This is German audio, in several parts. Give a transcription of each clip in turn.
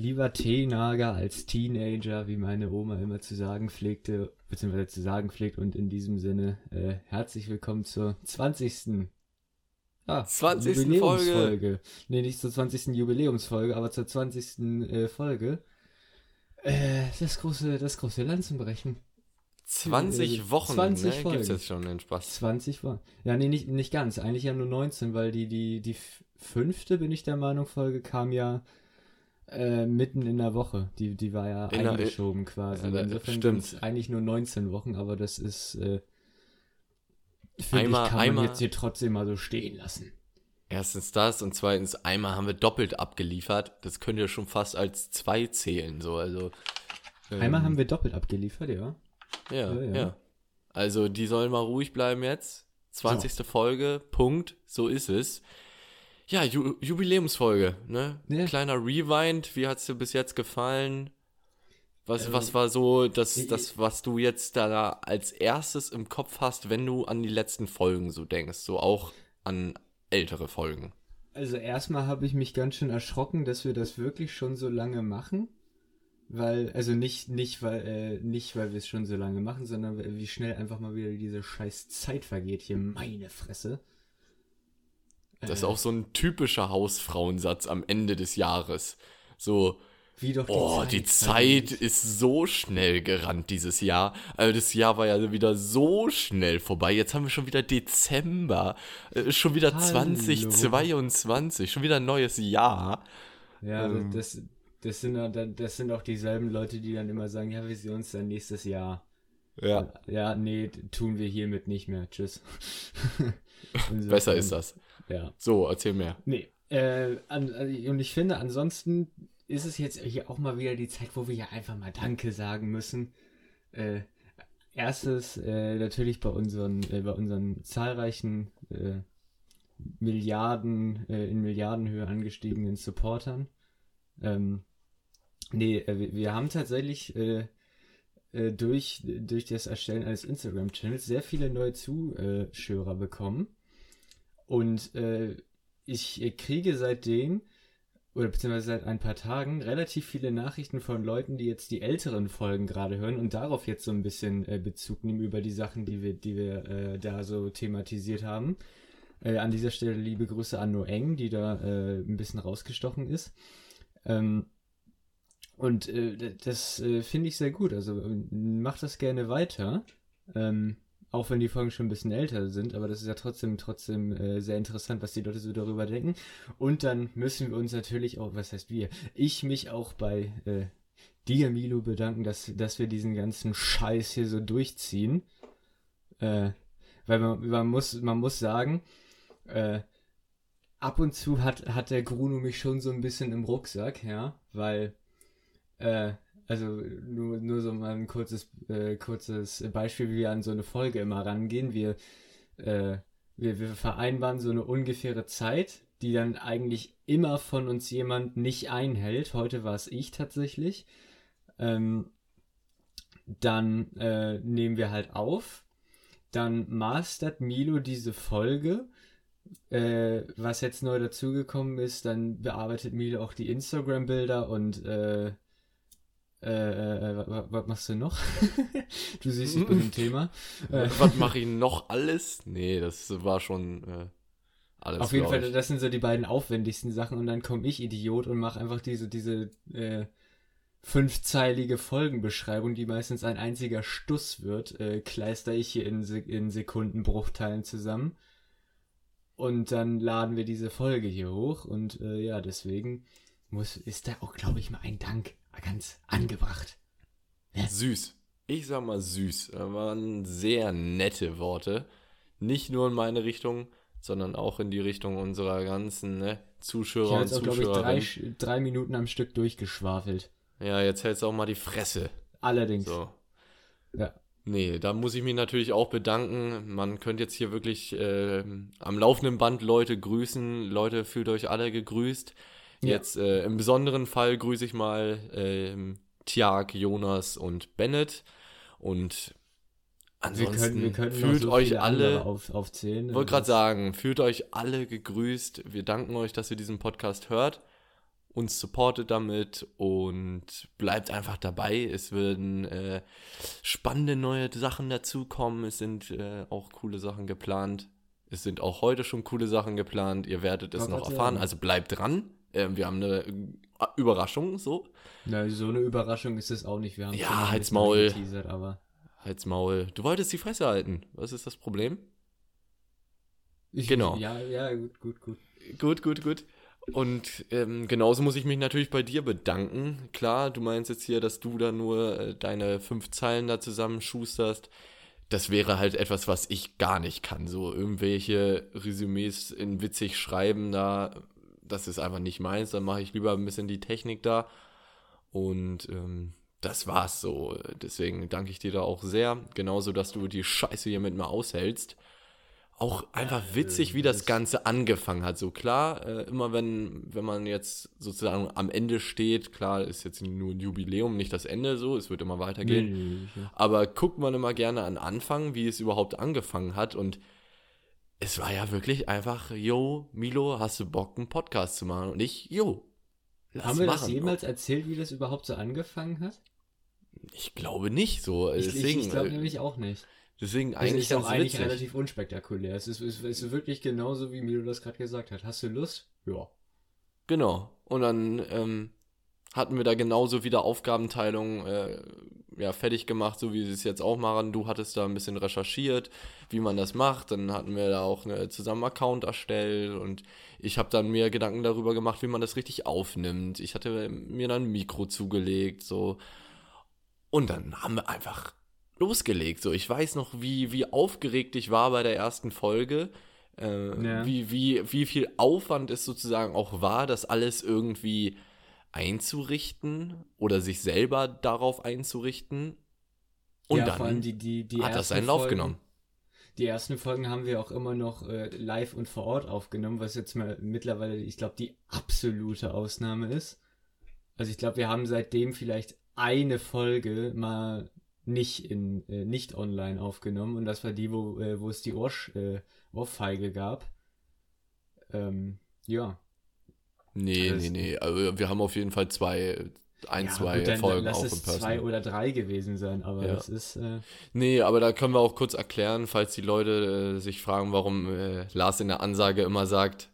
Lieber Teenager als Teenager, wie meine Oma immer zu sagen pflegte, beziehungsweise zu sagen pflegt. Und in diesem Sinne, herzlich willkommen zur 20. Jubiläumsfolge. Nee, nicht zur 20. Jubiläumsfolge, aber zur 20. Folge. Das große Lanzenbrechen. 20 Wochen, 20 ne? Folgen. Gibt's jetzt schon den Spaß. 20 Wochen. Ja, nee, nicht ganz. Eigentlich ja nur 19, weil die fünfte, bin ich der Meinung, Folge kam ja mitten in der Woche. Die war ja eingeschoben quasi. Ja, insofern sind es eigentlich nur 19 Wochen, aber das ist, finde ich, kann man jetzt hier trotzdem mal so stehen lassen. Erstens das und zweitens, einmal haben wir doppelt abgeliefert. Das könnt ihr schon fast als 2 zählen. So. Also, einmal haben wir doppelt abgeliefert, ja. Ja. Also die sollen mal ruhig bleiben jetzt. 20. So. Folge, Punkt, so ist es. Ja, Jubiläumsfolge, ne? Ja. Kleiner Rewind, wie hat's dir bis jetzt gefallen? Was war so das, was du jetzt da als erstes im Kopf hast, wenn du an die letzten Folgen so denkst? So auch an ältere Folgen. Also erstmal habe ich mich ganz schön erschrocken, dass wir das wirklich schon so lange machen. Weil, also nicht weil wir es schon so lange machen, sondern wie schnell einfach mal wieder diese scheiß Zeit vergeht hier, meine Fresse. Das ist auch so ein typischer Hausfrauensatz am Ende des Jahres. So, wie doch die Zeit ist so schnell gerannt dieses Jahr. Also das Jahr war ja wieder so schnell vorbei. Jetzt haben wir schon wieder Dezember, schon wieder 2022, schon wieder ein neues Jahr. Ja, Das sind auch dieselben Leute, die dann immer sagen, ja, wir sehen uns dann nächstes Jahr. Ja. Ja, nee, tun wir hiermit nicht mehr. Tschüss. Besser ist das. Ja. So, erzähl mehr. Nee. Und ich finde, ansonsten ist es jetzt hier auch mal wieder die Zeit, wo wir ja einfach mal Danke sagen müssen. Erstes natürlich bei unseren zahlreichen in Milliardenhöhe angestiegenen Supportern. Wir haben tatsächlich durch das Erstellen eines Instagram-Channels sehr viele neue Zuschauer bekommen. Und ich kriege seitdem, oder beziehungsweise seit ein paar Tagen, relativ viele Nachrichten von Leuten, die jetzt die älteren Folgen gerade hören und darauf jetzt so ein bisschen Bezug nehmen über die Sachen, die wir da so thematisiert haben. An dieser Stelle liebe Grüße an Noeng, die da ein bisschen rausgestochen ist. Das finde ich sehr gut, also macht das gerne weiter, auch wenn die Folgen schon ein bisschen älter sind, aber das ist ja trotzdem sehr interessant, was die Leute so darüber denken. Und dann müssen wir uns natürlich auch, ich mich auch bei Diamilo bedanken, dass wir diesen ganzen Scheiß hier so durchziehen, weil man muss sagen, ab und zu hat der Gruno mich schon so ein bisschen im Rucksack, ja, weil, nur so mal ein kurzes Beispiel, wie wir an so eine Folge immer rangehen. Wir vereinbaren so eine ungefähre Zeit, die dann eigentlich immer von uns jemand nicht einhält. Heute war es ich tatsächlich. Dann nehmen wir halt auf. Dann mastert Milo diese Folge. Was jetzt neu dazugekommen ist, dann bearbeitet Milo auch die Instagram-Bilder und was machst du noch? Du siehst dich bei dem Thema. Was mache ich noch alles? Nee, das war schon alles. Auf jeden Fall, das sind so die beiden aufwendigsten Sachen und dann komme ich, Idiot, und mache einfach diese 5-zeilige Folgenbeschreibung, die meistens ein einziger Stuss wird, kleister ich hier in Sekundenbruchteilen zusammen. Und dann laden wir diese Folge hier hoch und deswegen ist da auch, glaube ich, mal ein Dank ganz angebracht. Ja. Süß. Ich sag mal süß. Das waren sehr nette Worte. Nicht nur in meine Richtung, sondern auch in die Richtung unserer ganzen Zuschauer und Zuschauerinnen. Ich habe jetzt, glaube ich, drei Minuten am Stück durchgeschwafelt. Ja, jetzt hältst du auch mal die Fresse. Allerdings. So. Ja. Nee, da muss ich mich natürlich auch bedanken. Man könnte jetzt hier wirklich am laufenden Band Leute grüßen. Leute, fühlt euch alle gegrüßt. Ja. Jetzt im besonderen Fall grüße ich mal Tiag, Jonas und Bennett. Und ansonsten wir können fühlt so euch alle aufzählen. Wollte gerade sagen, fühlt euch alle gegrüßt. Wir danken euch, dass ihr diesen Podcast hört. uns supportet damit und bleibt einfach dabei. Es werden spannende neue Sachen dazukommen. Es sind auch coole Sachen geplant. Es sind auch heute schon coole Sachen geplant. Ihr werdet es noch erfahren. Also bleibt dran. Wir haben eine Überraschung, so. Na, so eine Überraschung ist es auch nicht. Wir haben ja, halt's Maul. Teasert, aber halt's Maul. Du wolltest die Fresse halten. Was ist das Problem? Genau. Ja, gut. Gut. Und genauso muss ich mich natürlich bei dir bedanken. Klar, du meinst jetzt hier, dass du da nur deine 5 Zeilen da zusammenschusterst. Das wäre halt etwas, was ich gar nicht kann. So irgendwelche Resümees in witzig schreiben, da, das ist einfach nicht meins. Dann mache ich lieber ein bisschen die Technik da. Und das war's so. Deswegen danke ich dir da auch sehr. Genauso, dass du die Scheiße hier mit mir aushältst. Auch einfach witzig, wie das Ganze angefangen hat. So klar, immer wenn man jetzt sozusagen am Ende steht, klar ist jetzt nur ein Jubiläum, nicht das Ende so, es wird immer weitergehen. Nee. Aber guckt man immer gerne an Anfang, wie es überhaupt angefangen hat. Und es war ja wirklich einfach, yo, Milo, hast du Bock, einen Podcast zu machen? Und ich, yo, lass machen. Haben wir das jemals erzählt, wie das überhaupt so angefangen hat? Ich glaube nicht so. Ich glaube nämlich auch nicht. Deswegen eigentlich ist auch eigentlich witzig. Relativ unspektakulär. Es ist wirklich genauso, wie Milo das gerade gesagt hat. Hast du Lust? Ja. Genau. Und dann hatten wir da genauso wieder Aufgabenteilung fertig gemacht, so wie sie es jetzt auch machen. Du hattest da ein bisschen recherchiert, wie man das macht. Dann hatten wir da auch zusammen Account erstellt. Und ich habe dann mir Gedanken darüber gemacht, wie man das richtig aufnimmt. Ich hatte mir dann ein Mikro zugelegt. So. Und dann haben wir einfach losgelegt. So, ich weiß noch, wie aufgeregt ich war bei der ersten Folge, wie viel Aufwand es sozusagen auch war, das alles irgendwie einzurichten oder sich selber darauf einzurichten. Und ja, dann die hat das seinen Lauf genommen. Die ersten Folgen haben wir auch immer noch live und vor Ort aufgenommen, was jetzt mal mittlerweile, ich glaube, die absolute Ausnahme ist. Also ich glaube, wir haben seitdem vielleicht eine Folge mal nicht online aufgenommen, und das war die, wo es die Ohrfeige gab. Ja. Nee. Also wir haben auf jeden Fall zwei Folgen auch im Personal. Lass es 2 oder 3 gewesen sein, aber ja. Das ist... Nee, aber da können wir auch kurz erklären, falls die Leute sich fragen, warum Lars in der Ansage immer sagt,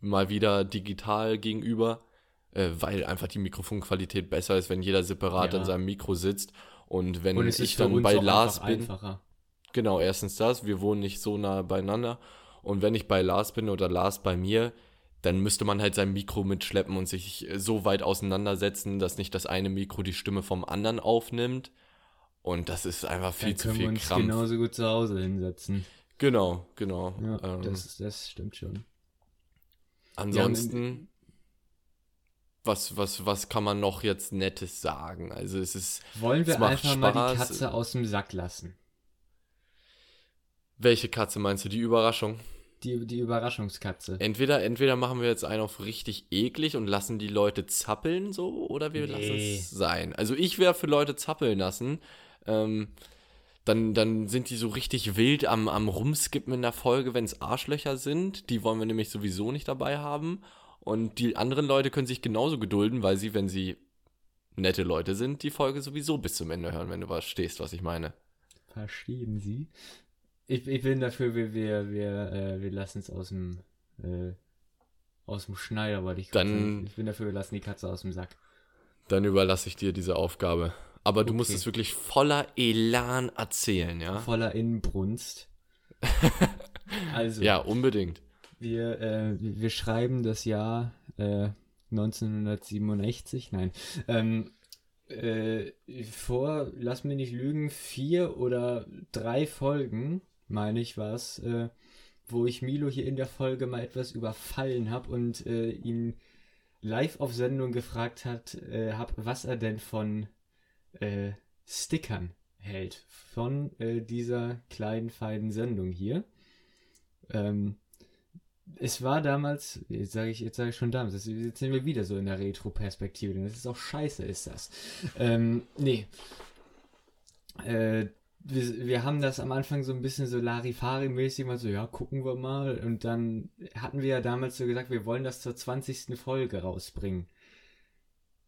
mal wieder digital gegenüber, weil einfach die Mikrofonqualität besser ist, wenn jeder separat an seinem Mikro sitzt. Und wenn ich dann bei Lars bin, einfacher. Genau, erstens das, wir wohnen nicht so nah beieinander, und wenn ich bei Lars bin oder Lars bei mir, dann müsste man halt sein Mikro mitschleppen und sich so weit auseinandersetzen, dass nicht das eine Mikro die Stimme vom anderen aufnimmt, und das ist einfach viel zu viel Krampf. Dann können wir uns genauso gut zu Hause hinsetzen. Genau. Ja, das stimmt schon. Ansonsten... Ja, Was kann man noch jetzt Nettes sagen? Also es ist. Wollen wir einfach Spaß. Mal die Katze aus dem Sack lassen? Welche Katze meinst du? Die Überraschung? Die Überraschungskatze. Entweder machen wir jetzt einen auf richtig eklig und lassen die Leute zappeln so, oder wir lassen es sein. Also ich wäre für Leute zappeln lassen. Dann sind die so richtig wild am Rumskippen in der Folge, wenn es Arschlöcher sind. Die wollen wir nämlich sowieso nicht dabei haben. Und die anderen Leute können sich genauso gedulden, weil sie, wenn sie nette Leute sind, die Folge sowieso bis zum Ende hören, wenn du verstehst, was ich meine. Verstehen Sie? Ich bin dafür, wir lassen es aus dem Schneider, weil ich bin dafür, wir lassen die Katze aus dem Sack. Dann überlasse ich dir diese Aufgabe. Aber du musst es wirklich voller Elan erzählen, ja? Voller Inbrunst. Also. Ja, unbedingt. Wir schreiben das Jahr 1987, nein, lass mich nicht lügen, 4 oder 3 Folgen, meine ich war es, wo ich Milo hier in der Folge mal etwas überfallen habe und ihn live auf Sendung gefragt habe, was er denn von Stickern hält, von dieser kleinen, feinen Sendung hier. Es war damals, jetzt sage ich schon damals, jetzt sind wir wieder so in der Retro-Perspektive, denn das ist auch scheiße, ist das. Wir haben das am Anfang so ein bisschen so Larifari-mäßig mal so, ja, gucken wir mal. Und dann hatten wir ja damals so gesagt, wir wollen das zur 20. Folge rausbringen.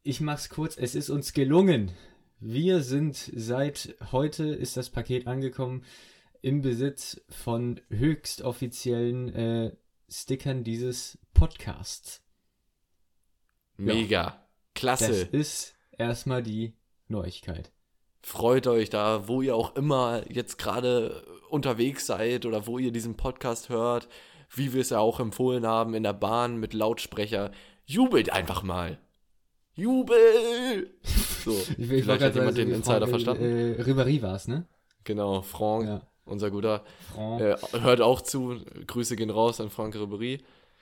Ich mach's kurz, es ist uns gelungen. Wir sind seit heute, ist das Paket angekommen, im Besitz von höchst offiziellen Stickern dieses Podcasts. Mega, ja, klasse. Das ist erstmal die Neuigkeit. Freut euch da, wo ihr auch immer jetzt gerade unterwegs seid oder wo ihr diesen Podcast hört, wie wir es ja auch empfohlen haben, in der Bahn mit Lautsprecher. Jubelt einfach mal. Jubel! So, ich vielleicht hat jemand den Insider verstanden. Ribery war es, ne? Genau, Frank, ja. Unser guter, Frank. Hört auch zu. Grüße gehen raus an Frank Ribery.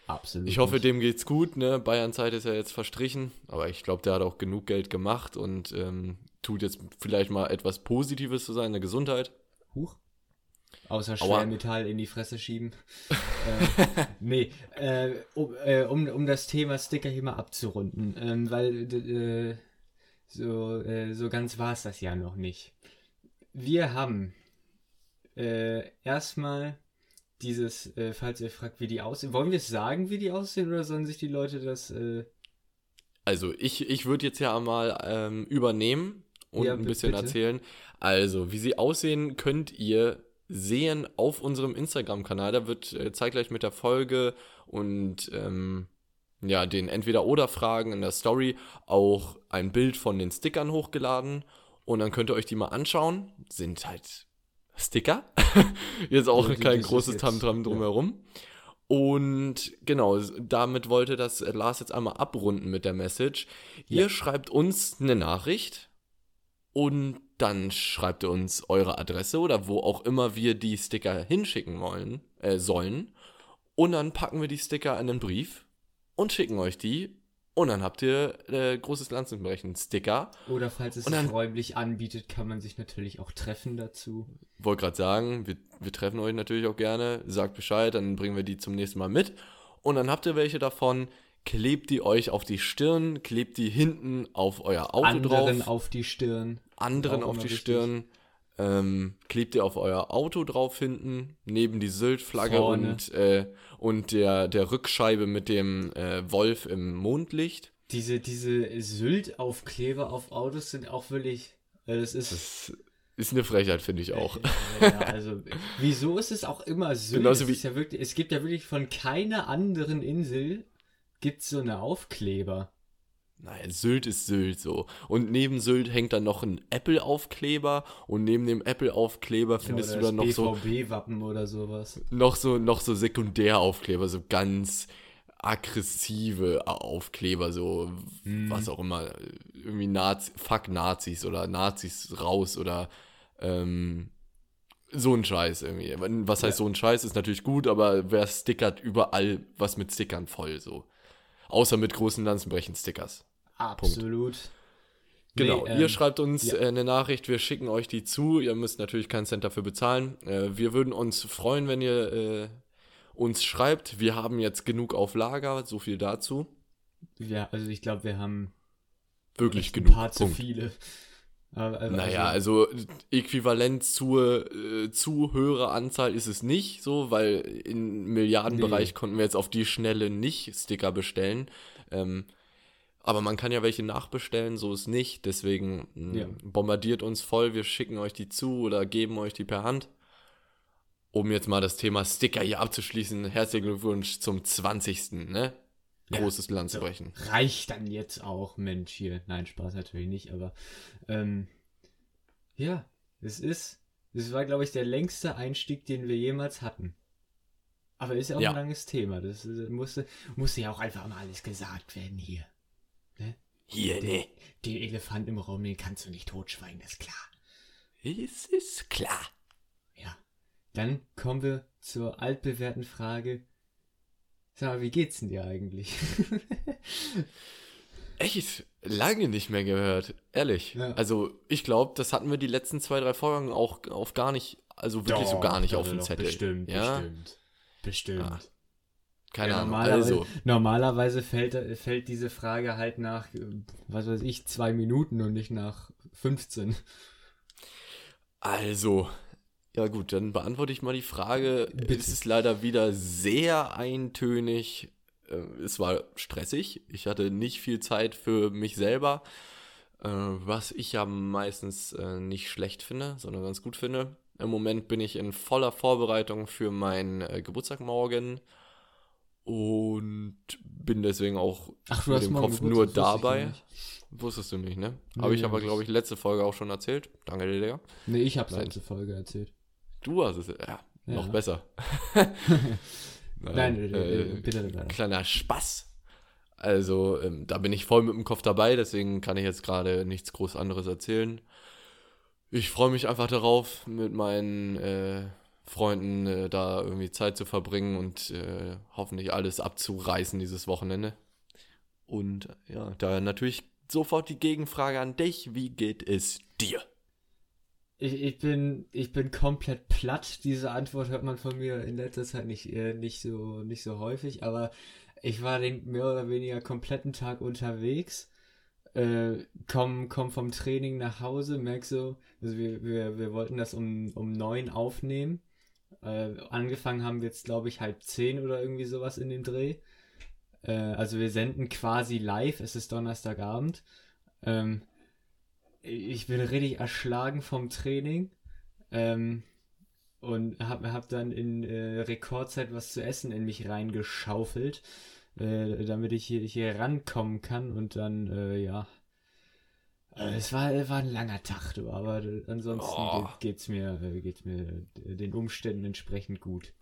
Absolut. Ich hoffe, dem geht's gut, ne? Bayern-Zeit ist ja jetzt verstrichen, aber ich glaube, der hat auch genug Geld gemacht und tut jetzt vielleicht mal etwas Positives zu seiner Gesundheit. Huch. Außer Schwermetall in die Fresse schieben. um das Thema Sticker hier mal abzurunden, weil so ganz war es das ja noch nicht. Wir haben erstmal dieses, falls ihr fragt, wie die aussehen, wollen wir es sagen, wie die aussehen, oder sollen sich die Leute das... Also ich würde jetzt ja mal übernehmen und ja, ein bisschen erzählen. Also, wie sie aussehen, könnt ihr sehen auf unserem Instagram-Kanal. Da wird zeitgleich mit der Folge und den Entweder-Oder-Fragen in der Story auch ein Bild von den Stickern hochgeladen. Und dann könnt ihr euch die mal anschauen. Sind halt Sticker. Jetzt auch ja, kein großes Tamtam drumherum. Ja. Und genau, damit wollte das Lars jetzt einmal abrunden mit der Message. Ja. Ihr schreibt uns eine Nachricht und dann schreibt ihr uns eure Adresse oder wo auch immer wir die Sticker hinschicken wollen, sollen. Und dann packen wir die Sticker in einen Brief und schicken euch die. Und dann habt ihr großes Lanzenbrechen Sticker. Oder falls es sich räumlich anbietet, kann man sich natürlich auch treffen dazu. Wollte gerade sagen, wir treffen euch natürlich auch gerne. Sagt Bescheid, dann bringen wir die zum nächsten Mal mit. Und dann habt ihr welche davon, klebt die euch auf die Stirn, klebt die hinten auf euer Auto drauf. Anderen auf die Stirn. Klebt ihr auf euer Auto drauf hinten, neben die Sylt-Flagge und der Rückscheibe mit dem Wolf im Mondlicht. Diese Sylt-Aufkleber auf Autos sind auch wirklich, das ist eine Frechheit, finde ich auch. Ja, also wieso ist es auch immer Sylt? Genauso wie ja wirklich, es gibt ja wirklich von keiner anderen Insel gibt's so eine Aufkleber. Naja, Sylt ist Sylt so. Und neben Sylt hängt dann noch ein Apple-Aufkleber und neben dem Apple-Aufkleber findest du dann noch so BVB-Wappen oder sowas. Noch so Sekundäraufkleber, so ganz aggressive Aufkleber, so was auch immer. Irgendwie fuck Nazis oder Nazis raus oder so ein Scheiß irgendwie. Was heißt so ein Scheiß? Ist natürlich gut, aber wer stickert überall was mit Stickern voll so. Außer mit großen Lanzenbrechen-Stickers. Absolut. Punkt. Genau, ihr schreibt uns eine Nachricht, wir schicken euch die zu. Ihr müsst natürlich keinen Cent dafür bezahlen. Wir würden uns freuen, wenn ihr uns schreibt. Wir haben jetzt genug auf Lager, so viel dazu. Ja, also ich glaube, wir haben wirklich genug. Ein paar Punkt. Zu viele. Also äquivalent zur Zuhöreranzahl ist es nicht so, weil im Milliardenbereich konnten wir jetzt auf die Schnelle nicht Sticker bestellen. Aber man kann ja welche nachbestellen, so ist nicht. Deswegen bombardiert uns voll, wir schicken euch die zu oder geben euch die per Hand. Um jetzt mal das Thema Sticker hier abzuschließen, herzlichen Glückwunsch zum 20. Ne? Großes Land zu brechen. Reicht dann jetzt auch, Mensch, hier. Nein, Spaß natürlich nicht, aber es war, glaube ich, der längste Einstieg, den wir jemals hatten. Aber ist ja auch ein langes Thema. Das musste ja auch einfach mal alles gesagt werden hier. Ne? Hier, ne? Den Elefant im Raum, den kannst du nicht totschweigen, das ist klar. Es ist klar. Ja. Dann kommen wir zur altbewährten Frage. Sag mal, wie geht's denn dir eigentlich? Echt? Lange nicht mehr gehört. Ehrlich. Ja. Also, ich glaube, das hatten wir die letzten 2-3 Folgen auch auf gar nicht, also wirklich so gar nicht auf dem Zettel. Bestimmt. Ja. Keine Ahnung. Normalerweise fällt diese Frage halt nach, was weiß ich, 2 Minuten und nicht nach 15. Also... Ja gut, dann beantworte ich mal die Frage. Bitte. Es ist leider wieder sehr eintönig. Es war stressig. Ich hatte nicht viel Zeit für mich selber, was ich ja meistens nicht schlecht finde, sondern ganz gut finde. Im Moment bin ich in voller Vorbereitung für meinen Geburtstag morgen und bin deswegen auch mit dem Kopf nur dabei. Wusstest du nicht, ne? Nee, habe ich aber, glaube ich, letzte Folge auch schon erzählt. Danke dir, Digga. Nee, ich habe es letzte Folge erzählt. Du hast es, ja. Noch besser. Nein, bitte. Kleiner Spaß. Also, da bin ich voll mit dem Kopf dabei, deswegen kann ich jetzt gerade nichts groß anderes erzählen. Ich freue mich einfach darauf, mit meinen Freunden da irgendwie Zeit zu verbringen und hoffentlich alles abzureißen dieses Wochenende. Und ja, da natürlich sofort die Gegenfrage an dich: Wie geht es dir? Ich bin komplett platt. Diese Antwort hört man von mir in letzter Zeit nicht so häufig, aber ich war den mehr oder weniger kompletten Tag unterwegs, komm vom Training nach Hause, merk so, also wir wollten das um 9 aufnehmen, angefangen haben wir jetzt, glaube ich, 9:30 oder irgendwie sowas in dem Dreh, also wir senden quasi live, es ist Donnerstagabend, ich bin richtig erschlagen vom Training und hab dann in Rekordzeit was zu essen in mich reingeschaufelt, damit ich hier rankommen kann und dann, es war ein langer Tag, du, aber ansonsten geht's mir den Umständen entsprechend gut.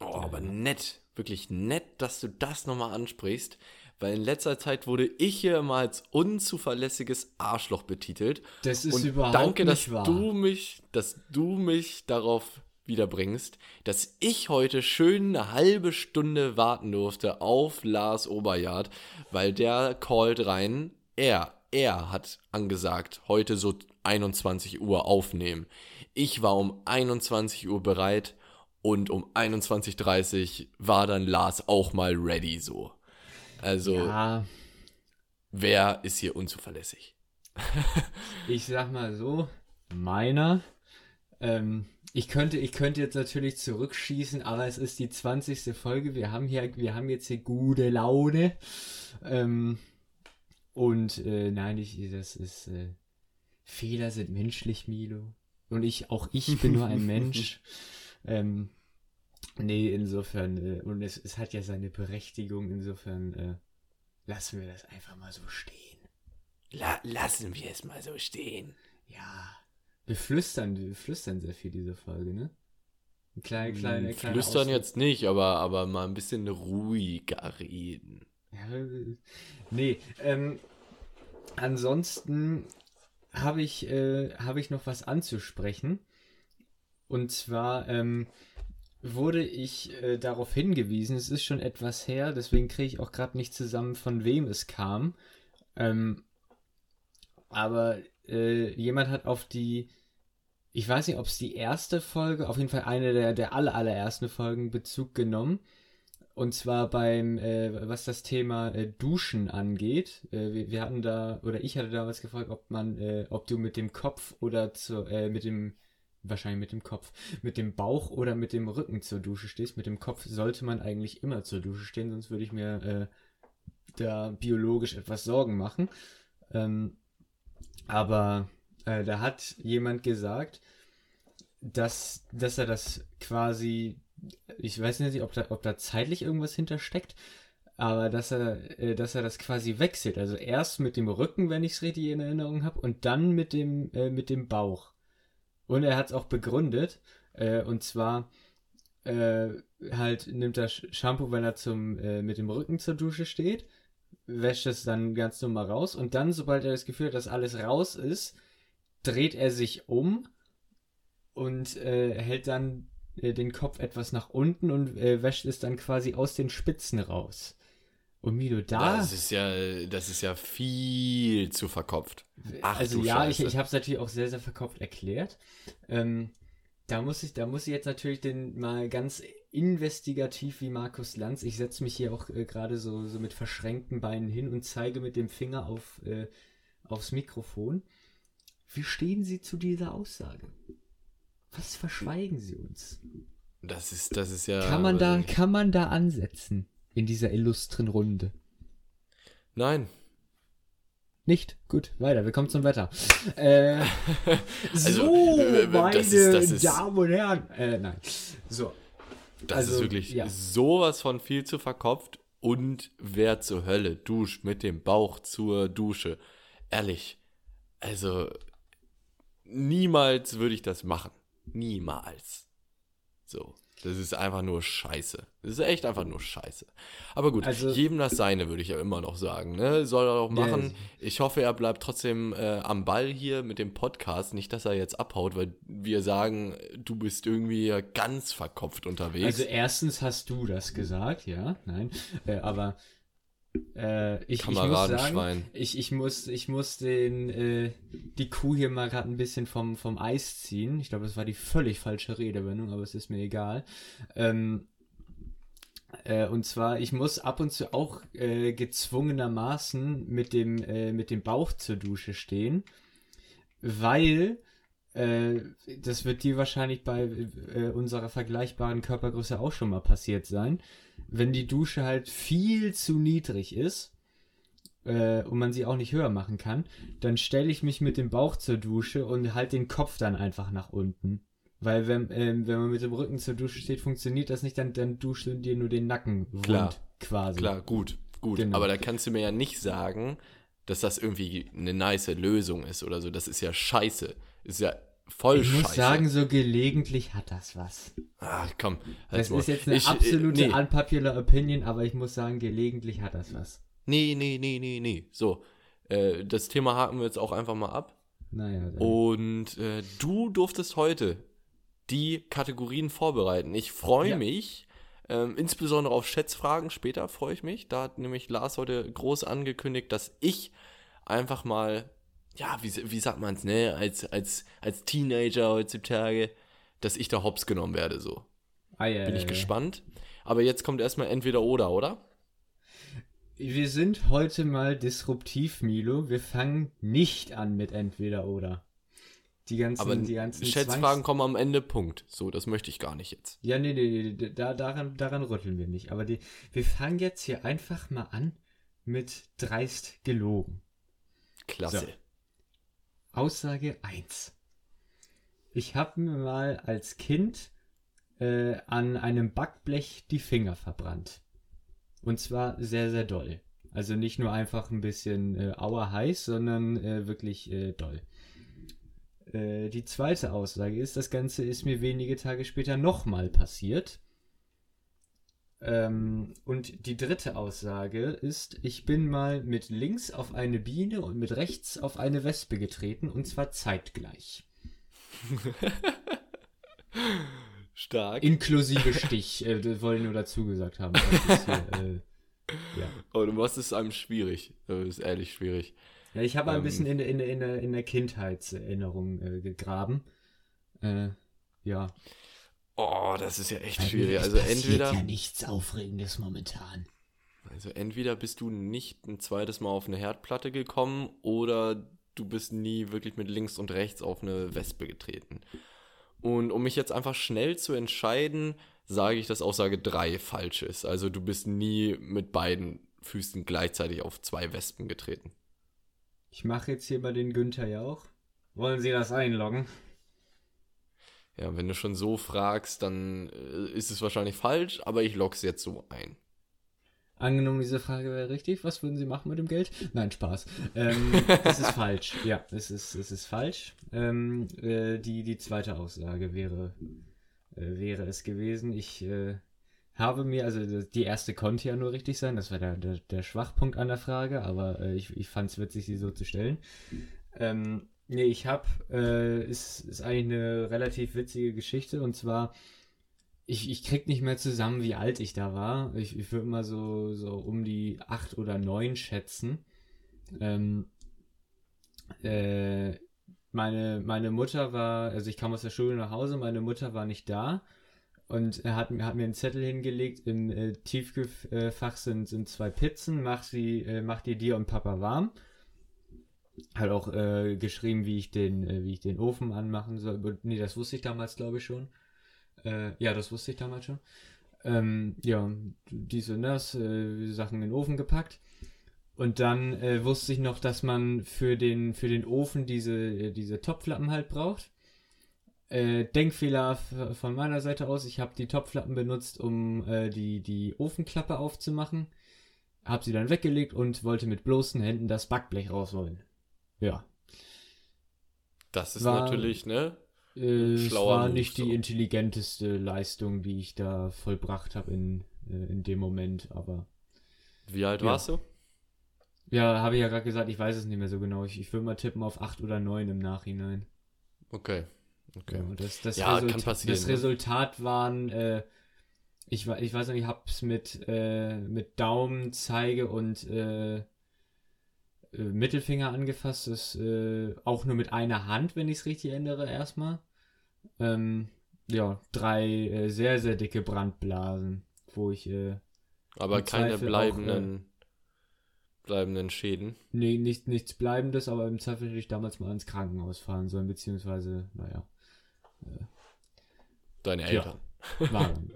Oh, aber nett, wirklich nett, dass du das nochmal ansprichst, weil in letzter Zeit wurde ich hier immer als unzuverlässiges Arschloch betitelt. Das ist und überhaupt danke, nicht wahr. Danke, dass du mich darauf wiederbringst, dass ich heute schön eine halbe Stunde warten durfte auf Lars Oberjahr, weil der callt rein, er hat angesagt, heute so 21 Uhr aufnehmen. Ich war um 21 Uhr bereit. Und um 21:30 war dann Lars auch mal ready so. Also, ja. Wer ist hier unzuverlässig? Ich sag mal so, meiner. Ich könnte jetzt natürlich zurückschießen, aber es ist die 20. Folge. Wir haben jetzt hier gute Laune. Fehler sind menschlich, Milo. Und ich bin nur ein Mensch. Insofern, und es hat ja seine Berechtigung, insofern lassen wir das einfach mal so stehen. Lassen wir es mal so stehen. Ja, wir flüstern sehr viel diese Folge, ne? Kleine flüstern Ausstieg. Jetzt nicht, aber mal ein bisschen ruhiger reden. Ja, ansonsten habe ich noch was anzusprechen. Und zwar wurde ich darauf hingewiesen, es ist schon etwas her, deswegen kriege ich auch gerade nicht zusammen, von wem es kam. Aber jemand hat auf die, ich weiß nicht, ob es die erste Folge, auf jeden Fall eine der allerersten Folgen Bezug genommen. Und zwar beim, was das Thema Duschen angeht. Ich hatte da was gefragt, ob du mit dem Kopf oder mit dem Bauch oder mit dem Rücken zur Dusche stehst. Mit dem Kopf sollte man eigentlich immer zur Dusche stehen, sonst würde ich mir da biologisch etwas Sorgen machen. Aber da hat jemand gesagt, dass er das quasi, ich weiß nicht, ob da zeitlich irgendwas hintersteckt, aber dass er das quasi wechselt. Also erst mit dem Rücken, wenn ich es richtig in Erinnerung habe, und dann mit dem Bauch. Und er hat es auch begründet, und zwar halt nimmt er Shampoo, wenn er mit dem Rücken zur Dusche steht, wäscht es dann ganz normal raus und dann, sobald er das Gefühl hat, dass alles raus ist, dreht er sich um und hält dann den Kopf etwas nach unten und wäscht es dann quasi aus den Spitzen raus. Und Milo, das ist ja viel zu verkopft. Ach, also du ja, ich habe es natürlich auch sehr, sehr verkopft erklärt. Da muss ich jetzt natürlich mal ganz investigativ wie Markus Lanz. Ich setze mich hier auch gerade so mit verschränkten Beinen hin und zeige mit dem Finger aufs Mikrofon. Wie stehen Sie zu dieser Aussage? Was verschweigen Sie uns? Das ist ja. Kann man da ansetzen? in dieser illustren Runde? Nein. Nicht? Gut, weiter. Wir kommen zum Wetter. Meine Damen und Herren. Nein. So. Das ist wirklich sowas von viel zu verkopft. Und wer zur Hölle duscht mit dem Bauch zur Dusche? Ehrlich. Also, niemals würde ich das machen. Niemals. So. Das ist einfach nur Scheiße. Das ist echt einfach nur Scheiße. Aber gut, also, jedem das Seine, würde ich ja immer noch sagen. Ne? Soll er doch machen. Yeah. Ich hoffe, er bleibt trotzdem am Ball hier mit dem Podcast. Nicht, dass er jetzt abhaut, weil wir sagen, du bist irgendwie ganz verkopft unterwegs. Also erstens hast du das gesagt, ja. Nein, aber ich muss sagen, ich muss die Kuh hier mal gerade ein bisschen vom Eis ziehen. Ich glaube, es war die völlig falsche Redewendung, aber es ist mir egal. Und zwar, ich muss ab und zu auch gezwungenermaßen mit dem Bauch zur Dusche stehen, weil das wird dir wahrscheinlich bei unserer vergleichbaren Körpergröße auch schon mal passiert sein. Wenn die Dusche halt viel zu niedrig ist und man sie auch nicht höher machen kann, dann stelle ich mich mit dem Bauch zur Dusche und halt den Kopf dann einfach nach unten. Weil wenn man mit dem Rücken zur Dusche steht, funktioniert das nicht, dann duscht du dir nur den Nacken rund quasi. Klar, gut. Genau. Aber da kannst du mir ja nicht sagen, dass das irgendwie eine nice Lösung ist oder so. Das ist ja scheiße. Ist ja voll scheiße. Ich muss sagen, so gelegentlich hat das was. Ach komm. Das ist jetzt eine absolute unpopular Opinion, aber ich muss sagen, gelegentlich hat das was. Nee. So, das Thema haken wir jetzt auch einfach mal ab. Naja. Dann. Und du durftest heute die Kategorien vorbereiten. Ich freue mich, insbesondere auf Schätzfragen später freue ich mich. Da hat nämlich Lars heute groß angekündigt, dass ich einfach mal... Ja, wie sagt man es, ne, als Teenager heutzutage, dass ich da hops genommen werde, so. Bin ich gespannt. Aber jetzt kommt erstmal entweder oder? Wir sind heute mal disruptiv, Milo. Wir fangen nicht an mit entweder oder. Die ganzen Schätzfragen kommen am Ende, Punkt. So, das möchte ich gar nicht jetzt. Ja, nee, daran rütteln wir nicht. Aber wir fangen jetzt hier einfach mal an mit dreist gelogen. Klasse. So. Aussage 1. Ich habe mir mal als Kind an einem Backblech die Finger verbrannt. Und zwar sehr, sehr doll. Also nicht nur einfach ein bisschen auerheiß, sondern wirklich doll. Die zweite Aussage ist, das Ganze ist mir wenige Tage später nochmal passiert. Und die dritte Aussage ist, ich bin mal mit links auf eine Biene und mit rechts auf eine Wespe getreten, und zwar zeitgleich. Stark. Inklusive Stich, das wollen wir nur dazu gesagt haben. Und was ist einem schwierig? Das ist ehrlich schwierig. Ja, ich habe ein bisschen in der Kindheitserinnerung gegraben. Ja. Oh, das ist ja echt schwierig. Also entweder ja nichts Aufregendes momentan. Also entweder bist du nicht ein zweites Mal auf eine Herdplatte gekommen oder du bist nie wirklich mit links und rechts auf eine Wespe getreten. Und um mich jetzt einfach schnell zu entscheiden, sage ich, dass Aussage 3 falsch ist. Also du bist nie mit beiden Füßen gleichzeitig auf 2 Wespen getreten. Ich mache jetzt hier bei den Günther ja auch. Wollen Sie das einloggen? Ja, wenn du schon so fragst, dann ist es wahrscheinlich falsch, aber ich logge es jetzt so ein. Angenommen, diese Frage wäre richtig, was würden Sie machen mit dem Geld? Nein, Spaß. Das ist falsch. Ja, es ist falsch. Die zweite Aussage wäre es gewesen. Ich habe mir, also die erste konnte ja nur richtig sein, das war der Schwachpunkt an der Frage, aber ich fand es witzig, sie so zu stellen. Nee, ich habe, ist eigentlich eine relativ witzige Geschichte, und zwar, ich krieg nicht mehr zusammen, wie alt ich da war. Ich würde mal so um die 8 oder 9 schätzen. Meine Mutter war, also ich kam aus der Schule nach Hause, meine Mutter war nicht da und hat mir einen Zettel hingelegt, im Tiefkühlfach sind 2 Pizzen, mach die dir und Papa warm. Hat auch geschrieben, wie ich den Ofen anmachen soll. Nee, das wusste ich damals, glaube ich, schon. ja, dies und das, Sachen in den Ofen gepackt. Und dann wusste ich noch, dass man für den Ofen diese Topflappen halt braucht. Denkfehler von meiner Seite aus. Ich habe die Topflappen benutzt, um die Ofenklappe aufzumachen. Habe sie dann weggelegt und wollte mit bloßen Händen das Backblech rausholen. Ja. Das ist natürlich, ne? Es war nicht die intelligenteste Leistung, die ich da vollbracht habe in dem Moment, aber... Wie alt warst du? Ja, habe ich ja gerade gesagt, ich weiß es nicht mehr so genau. Ich würde mal tippen auf 8 oder 9 im Nachhinein. Okay. Ja, kann passieren. Das Resultat waren... Ich weiß nicht, ich hab's mit Daumen, Zeige und Mittelfinger angefasst. Das auch nur mit einer Hand, wenn ich es richtig ändere, erstmal. Ja, 3 sehr, sehr dicke Brandblasen, wo ich... aber keine bleibenden Schäden? Nee, nichts Bleibendes, aber im Zweifel hätte ich damals mal ins Krankenhaus fahren sollen, beziehungsweise, naja. Deine Eltern. Ja.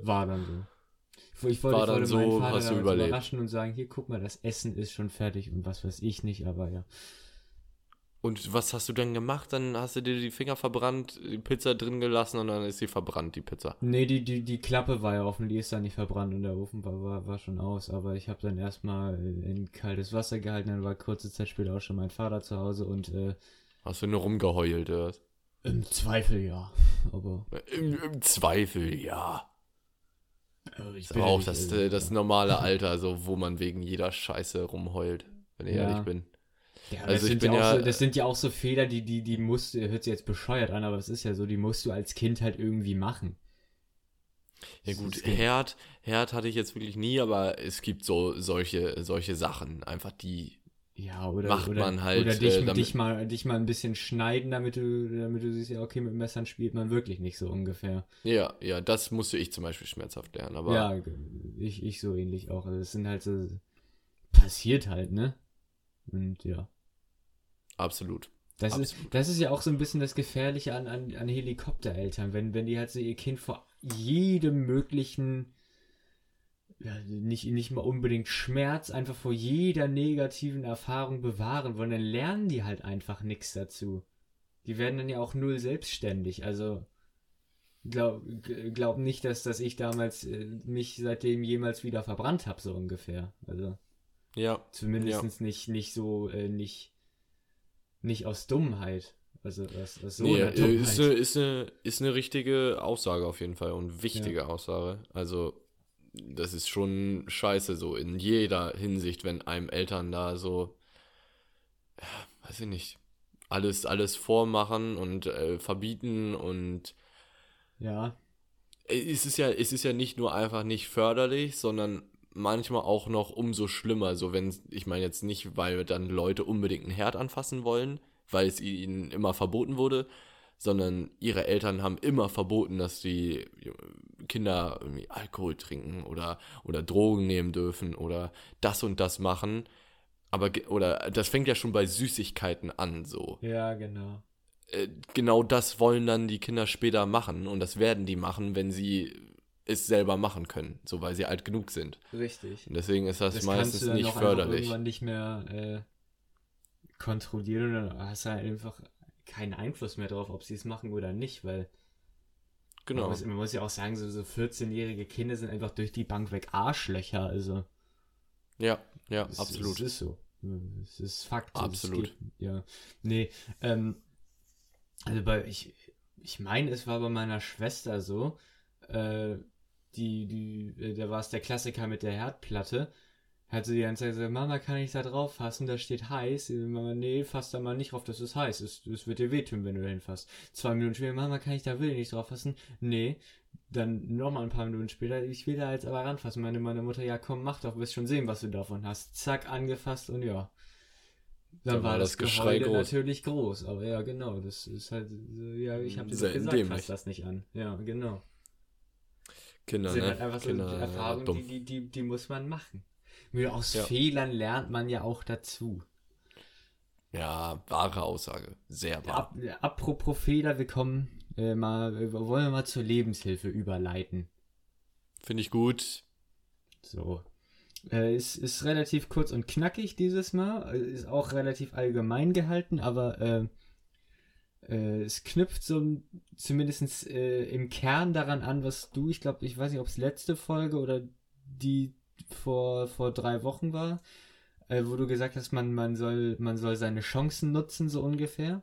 War dann so. Ich wollte meinen Vater hast du überraschen und sagen, hier, guck mal, das Essen ist schon fertig und was weiß ich nicht, aber ja. Und was hast du denn gemacht? Dann hast du dir die Finger verbrannt, die Pizza drin gelassen und dann ist sie verbrannt, die Pizza. Nee, die Klappe war ja offen, die ist dann nicht verbrannt und der Ofen war schon aus, aber ich habe dann erstmal in kaltes Wasser gehalten, dann war kurze Zeit später auch schon mein Vater zu Hause und hast du nur rumgeheult, oder was? Im Zweifel ja, aber... Im Zweifel ja. Ich bin auch das normale Alter, so wo man wegen jeder Scheiße rumheult, wenn ich ehrlich bin. Ja, also das sind ja auch so Fehler, die musst du, hört sich jetzt bescheuert an, aber es ist ja so, die musst du als Kind halt irgendwie machen. Ja gut, Herd hatte ich jetzt wirklich nie, aber es gibt so solche Sachen, einfach die... Ja, dich mal ein bisschen schneiden, damit du siehst, ja, okay, mit Messern spielt man wirklich nicht so ungefähr. Ja, das musste ich zum Beispiel schmerzhaft lernen, aber... Ja, ich so ähnlich auch. Also es sind halt so... Passiert halt, ne? Und ja. Absolut. Das ist ja auch so ein bisschen das Gefährliche an Helikoptereltern, wenn die halt so ihr Kind vor jedem möglichen... Ja, nicht mal unbedingt Schmerz, einfach vor jeder negativen Erfahrung bewahren wollen, dann lernen die halt einfach nichts dazu. Die werden dann ja auch null selbstständig, also glaub nicht, dass ich damals mich seitdem jemals wieder verbrannt habe, so ungefähr. Also ja, zumindest nicht so, nicht aus Dummheit. Also das so nee, ist eine richtige Aussage auf jeden Fall und wichtige Aussage, also das ist schon scheiße so in jeder Hinsicht, wenn einem Eltern da so, ja, weiß ich nicht, alles vormachen und verbieten und ja. Es ist ja nicht nur einfach nicht förderlich, sondern manchmal auch noch umso schlimmer, so wenn, ich meine jetzt nicht, weil dann Leute unbedingt einen Herd anfassen wollen, weil es ihnen immer verboten wurde, sondern ihre Eltern haben immer verboten, dass die Kinder irgendwie Alkohol trinken oder Drogen nehmen dürfen oder das und das machen. Aber oder das fängt ja schon bei Süßigkeiten an, so. Ja, genau. Genau das wollen dann die Kinder später machen und das werden die machen, wenn sie es selber machen können, so, weil sie alt genug sind. Richtig. Und deswegen ist das meistens nicht förderlich. Das kannst du dann auch irgendwann nicht mehr kontrollieren und dann hast du halt einfach keinen Einfluss mehr drauf, ob sie es machen oder nicht, weil genau. Man muss ja auch sagen, so 14-jährige Kinder sind einfach durch die Bank weg Arschlöcher, also ja, absolut. Es ist so. Es ist Fakt. Absolut. Ja. Nee, also ich meine, es war bei meiner Schwester so, da war es der Klassiker mit der Herdplatte, hat sie die ganze Zeit gesagt, Mama, kann ich da drauf fassen? Da steht heiß. Mama, nee, fass da mal nicht drauf, das ist heiß. Es wird dir wehtun, wenn du da hinfasst. 2 Minuten später, Mama, kann ich da will nicht drauf fassen? Nee. Dann nochmal ein paar Minuten später, ich will da jetzt aber ranfassen. Meine Mutter, ja komm, mach doch, wirst schon sehen, was du davon hast. Zack, angefasst und ja. Dann war das Geschrei groß. Natürlich groß, aber ja, genau, das ist halt, ja, ich habe dir das gesagt, fass das nicht an. Ja, genau. Kinder, sind halt einfach Kinder, so die Erfahrungen, ja, die muss man machen. Aus Fehlern lernt man ja auch dazu. Ja, wahre Aussage. Sehr wahr. Apropos Fehler, wir wollen mal zur Lebenshilfe überleiten. Finde ich gut. So. Ist relativ kurz und knackig dieses Mal. Ist auch relativ allgemein gehalten, aber es knüpft so zumindest im Kern daran an, was du, ich glaube, ich weiß nicht, ob es letzte Folge oder die vor 3 Wochen war, wo du gesagt hast, man soll seine Chancen nutzen, so ungefähr.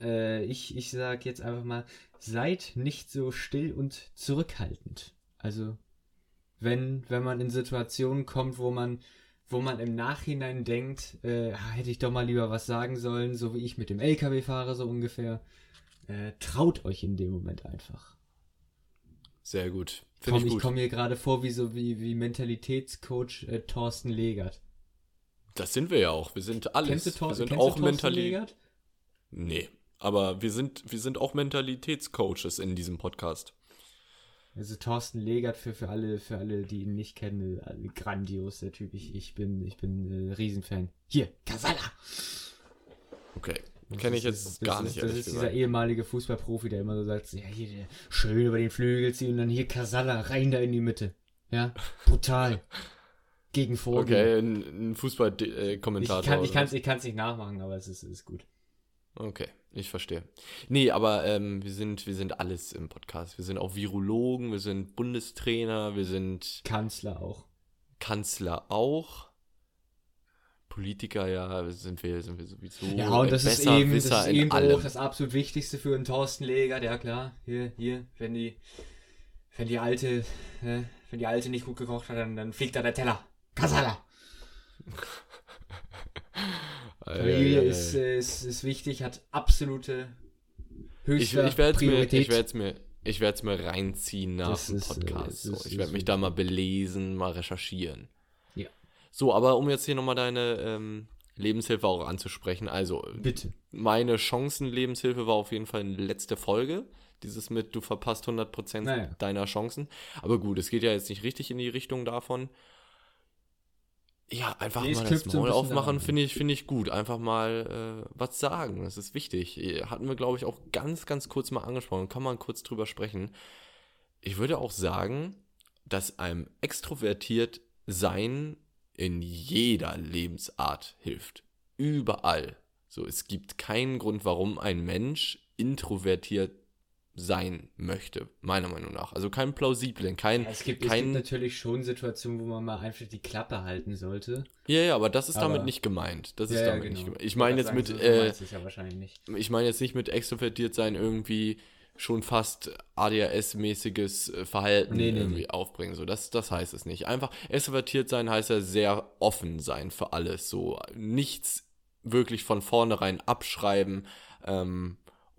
Ich sag jetzt einfach mal, seid nicht so still und zurückhaltend. Also, wenn man in Situationen kommt, wo man im Nachhinein denkt, hätte ich doch mal lieber was sagen sollen, so wie ich mit dem LKW fahre, so ungefähr. Traut euch in dem Moment einfach. Sehr gut. Finde ich gut. Ich komme mir gerade vor wie Mentalitätscoach Thorsten Legert. Das sind wir ja auch. Wir sind alles. Kennst du Thorsten Legert? Nee, aber wir sind auch Mentalitätscoaches in diesem Podcast. Also Thorsten Legert für alle, die ihn nicht kennen, grandios der Typ. Ich bin Riesenfan. Hier, Casala. Okay, kenne ich jetzt gar nicht. Das ist dieser ehemalige Fußballprofi, der immer so sagt, ja hier schön über den Flügel ziehen und dann hier Casala rein da in die Mitte. Ja, brutal. Gegen Vogel. Okay, ein Fußballkommentator. Ich kann's nicht nachmachen, aber es ist gut. Okay, ich verstehe. Nee, aber wir sind alles im Podcast. Wir sind auch Virologen, wir sind Bundestrainer, wir sind... Kanzler auch. Politiker, ja, sind wir sowieso. Ja, und das ist eben auch das absolut Wichtigste für einen Thorsten Legert, ja klar. Hier, wenn die Alte nicht gut gekocht hat, dann fliegt da der Teller. Kasala! Familie ist wichtig, hat absolute höchste Priorität. Ich werde es mir reinziehen nach dem Podcast. Ich werde mich da mal belesen, mal recherchieren. Ja. So, aber um jetzt hier nochmal deine Lebenshilfe auch anzusprechen. Also, bitte. Meine Chancen-Lebenshilfe war auf jeden Fall in letzter Folge. Dieses mit, du verpasst 100% deiner Chancen. Aber gut, es geht ja jetzt nicht richtig in die Richtung davon. Ja, einfach mal das Maul aufmachen, finde ich gut. Einfach mal was sagen, das ist wichtig. Hatten wir, glaube ich, auch ganz, ganz kurz mal angesprochen. Kann man kurz drüber sprechen. Ich würde auch sagen, dass einem extrovertiert sein in jeder Lebensart hilft. Überall. So, es gibt keinen Grund, warum ein Mensch introvertiert sein möchte, meiner Meinung nach. Also kein plausiblen, kein... Ja, es gibt natürlich schon Situationen, wo man mal einfach die Klappe halten sollte. Ja, ja, aber das ist damit nicht gemeint. Das ist damit nicht gemeint. Ich meine jetzt mit... Ich meine jetzt nicht mit extrovertiert sein irgendwie schon fast ADHS-mäßiges Verhalten aufbringen. So, das heißt es nicht. Einfach extrovertiert sein heißt ja sehr offen sein für alles. So, nichts wirklich von vornherein abschreiben,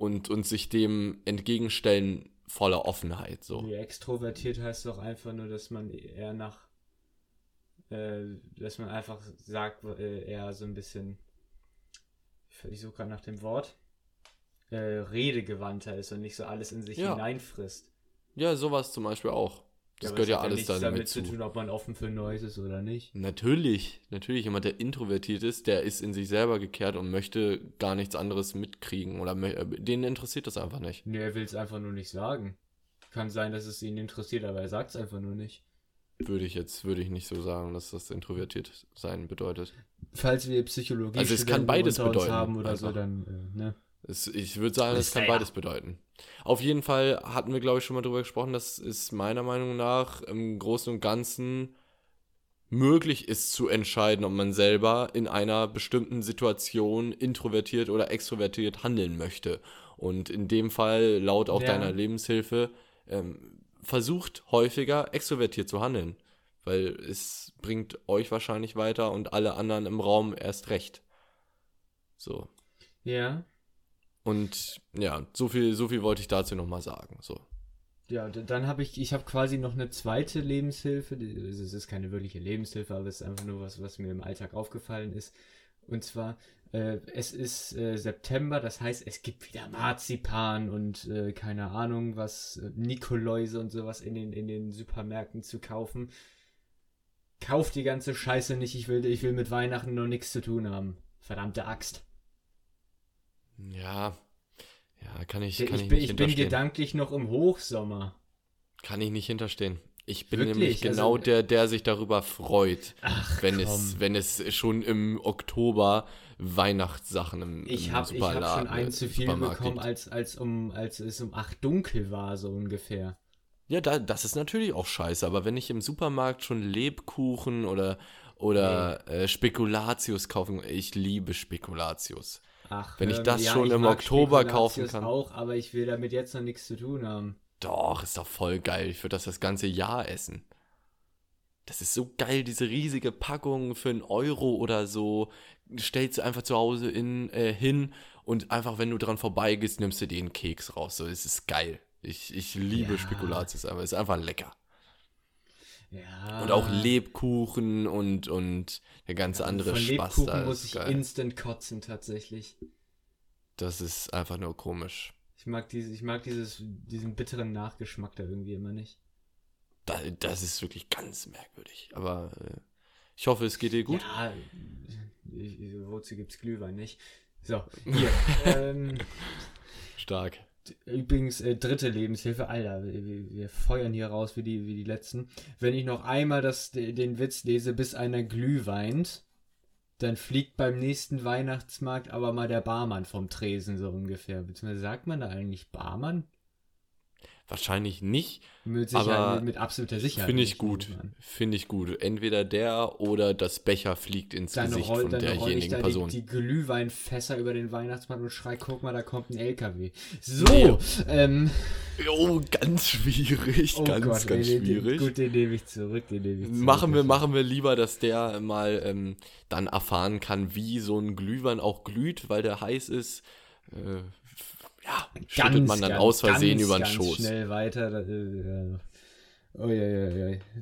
und sich dem entgegenstellen voller Offenheit. So. Nee, extrovertiert heißt doch einfach nur, dass man eher dass man einfach sagt, eher so ein bisschen, ich suche gerade nach dem Wort, redegewandter ist und nicht so alles in sich hineinfrisst. Ja, sowas zum Beispiel auch. Das gehört ja alles damit zu tun, ob man offen für Neues ist oder nicht. Natürlich. Jemand, der introvertiert ist, der ist in sich selber gekehrt und möchte gar nichts anderes mitkriegen. Oder denen interessiert das einfach nicht. Nee, er will es einfach nur nicht sagen. Kann sein, dass es ihn interessiert, aber er sagt es einfach nur nicht. Würde ich nicht so sagen, dass das introvertiert sein bedeutet. Falls wir Psychologie also es kann beides bedeuten, haben oder einfach. So, dann, ne? Ich würde sagen, es kann beides bedeuten. Auf jeden Fall hatten wir, glaube ich, schon mal drüber gesprochen, dass es meiner Meinung nach im Großen und Ganzen möglich ist zu entscheiden, ob man selber in einer bestimmten Situation introvertiert oder extrovertiert handeln möchte. Und in dem Fall, laut auch deiner Lebenshilfe, versucht häufiger extrovertiert zu handeln, weil es bringt euch wahrscheinlich weiter und alle anderen im Raum erst recht. So. Ja. Und ja, so viel wollte ich dazu nochmal sagen. So. Ja, dann habe ich habe quasi noch eine zweite Lebenshilfe. Es ist keine wirkliche Lebenshilfe, aber es ist einfach nur was mir im Alltag aufgefallen ist. Und zwar, es ist September, das heißt, es gibt wieder Marzipan und keine Ahnung was, Nikoläuse und sowas in den Supermärkten zu kaufen. Kauft die ganze Scheiße nicht, ich will mit Weihnachten noch nichts zu tun haben. Verdammte Axt. Ja, kann ich nicht hinterstehen. Ich bin gedanklich noch im Hochsommer. Kann ich nicht hinterstehen. Ich bin wirklich? Nämlich genau also, der sich darüber freut, wenn es schon im Oktober Weihnachtssachen im Superladen. Ich habe schon einen zu viel bekommen, als es um 8 dunkel war, so ungefähr. Ja, das ist natürlich auch scheiße, aber wenn ich im Supermarkt schon Lebkuchen oder Spekulatius kaufen, ich liebe Spekulatius. Ach, wenn ich das schon im Oktober kaufen kann. Auch, aber ich will damit jetzt noch nichts zu tun haben. Doch, ist doch voll geil. Ich würde das ganze Jahr essen. Das ist so geil, diese riesige Packung für €1 oder so. Stellst du einfach zu Hause hin und einfach, wenn du dran vorbeigehst, nimmst du den Keks raus. So, es ist geil. Ich liebe Spekulatius, aber es ist einfach lecker. Ja. Und auch Lebkuchen und der ganze andere Spaß da. Von Lebkuchen muss ich instant kotzen, tatsächlich. Das ist einfach nur komisch. Ich mag diesen bitteren Nachgeschmack da irgendwie immer nicht. Das ist wirklich ganz merkwürdig. Aber ich hoffe, es geht dir gut. Ja, wozu gibt's Glühwein nicht? So, hier. Stark. Übrigens, dritte Lebenshilfe. Alter, wir feuern hier raus wie die Letzten. Wenn ich noch einmal den Witz lese, bis einer Glüh weint, dann fliegt beim nächsten Weihnachtsmarkt aber mal der Barmann vom Tresen, so ungefähr. Beziehungsweise sagt man da eigentlich Barmann? Wahrscheinlich nicht. Mit absoluter Sicherheit. Finde ich gut. Entweder der oder das Becher fliegt ins Gesicht von derjenigen Person. Dann roll ich die Glühweinfässer über den Weihnachtsmann und schrei, guck mal, da kommt ein LKW. So. Nee. Oh, ganz schwierig. Oh ganz, Gott, ganz schwierig. Gut, den nehme ich zurück. Machen wir lieber, dass der mal dann erfahren kann, wie so ein Glühwein auch glüht, weil der heiß ist. Schüttet man dann aus Versehen über den Schoß. Schnell weiter.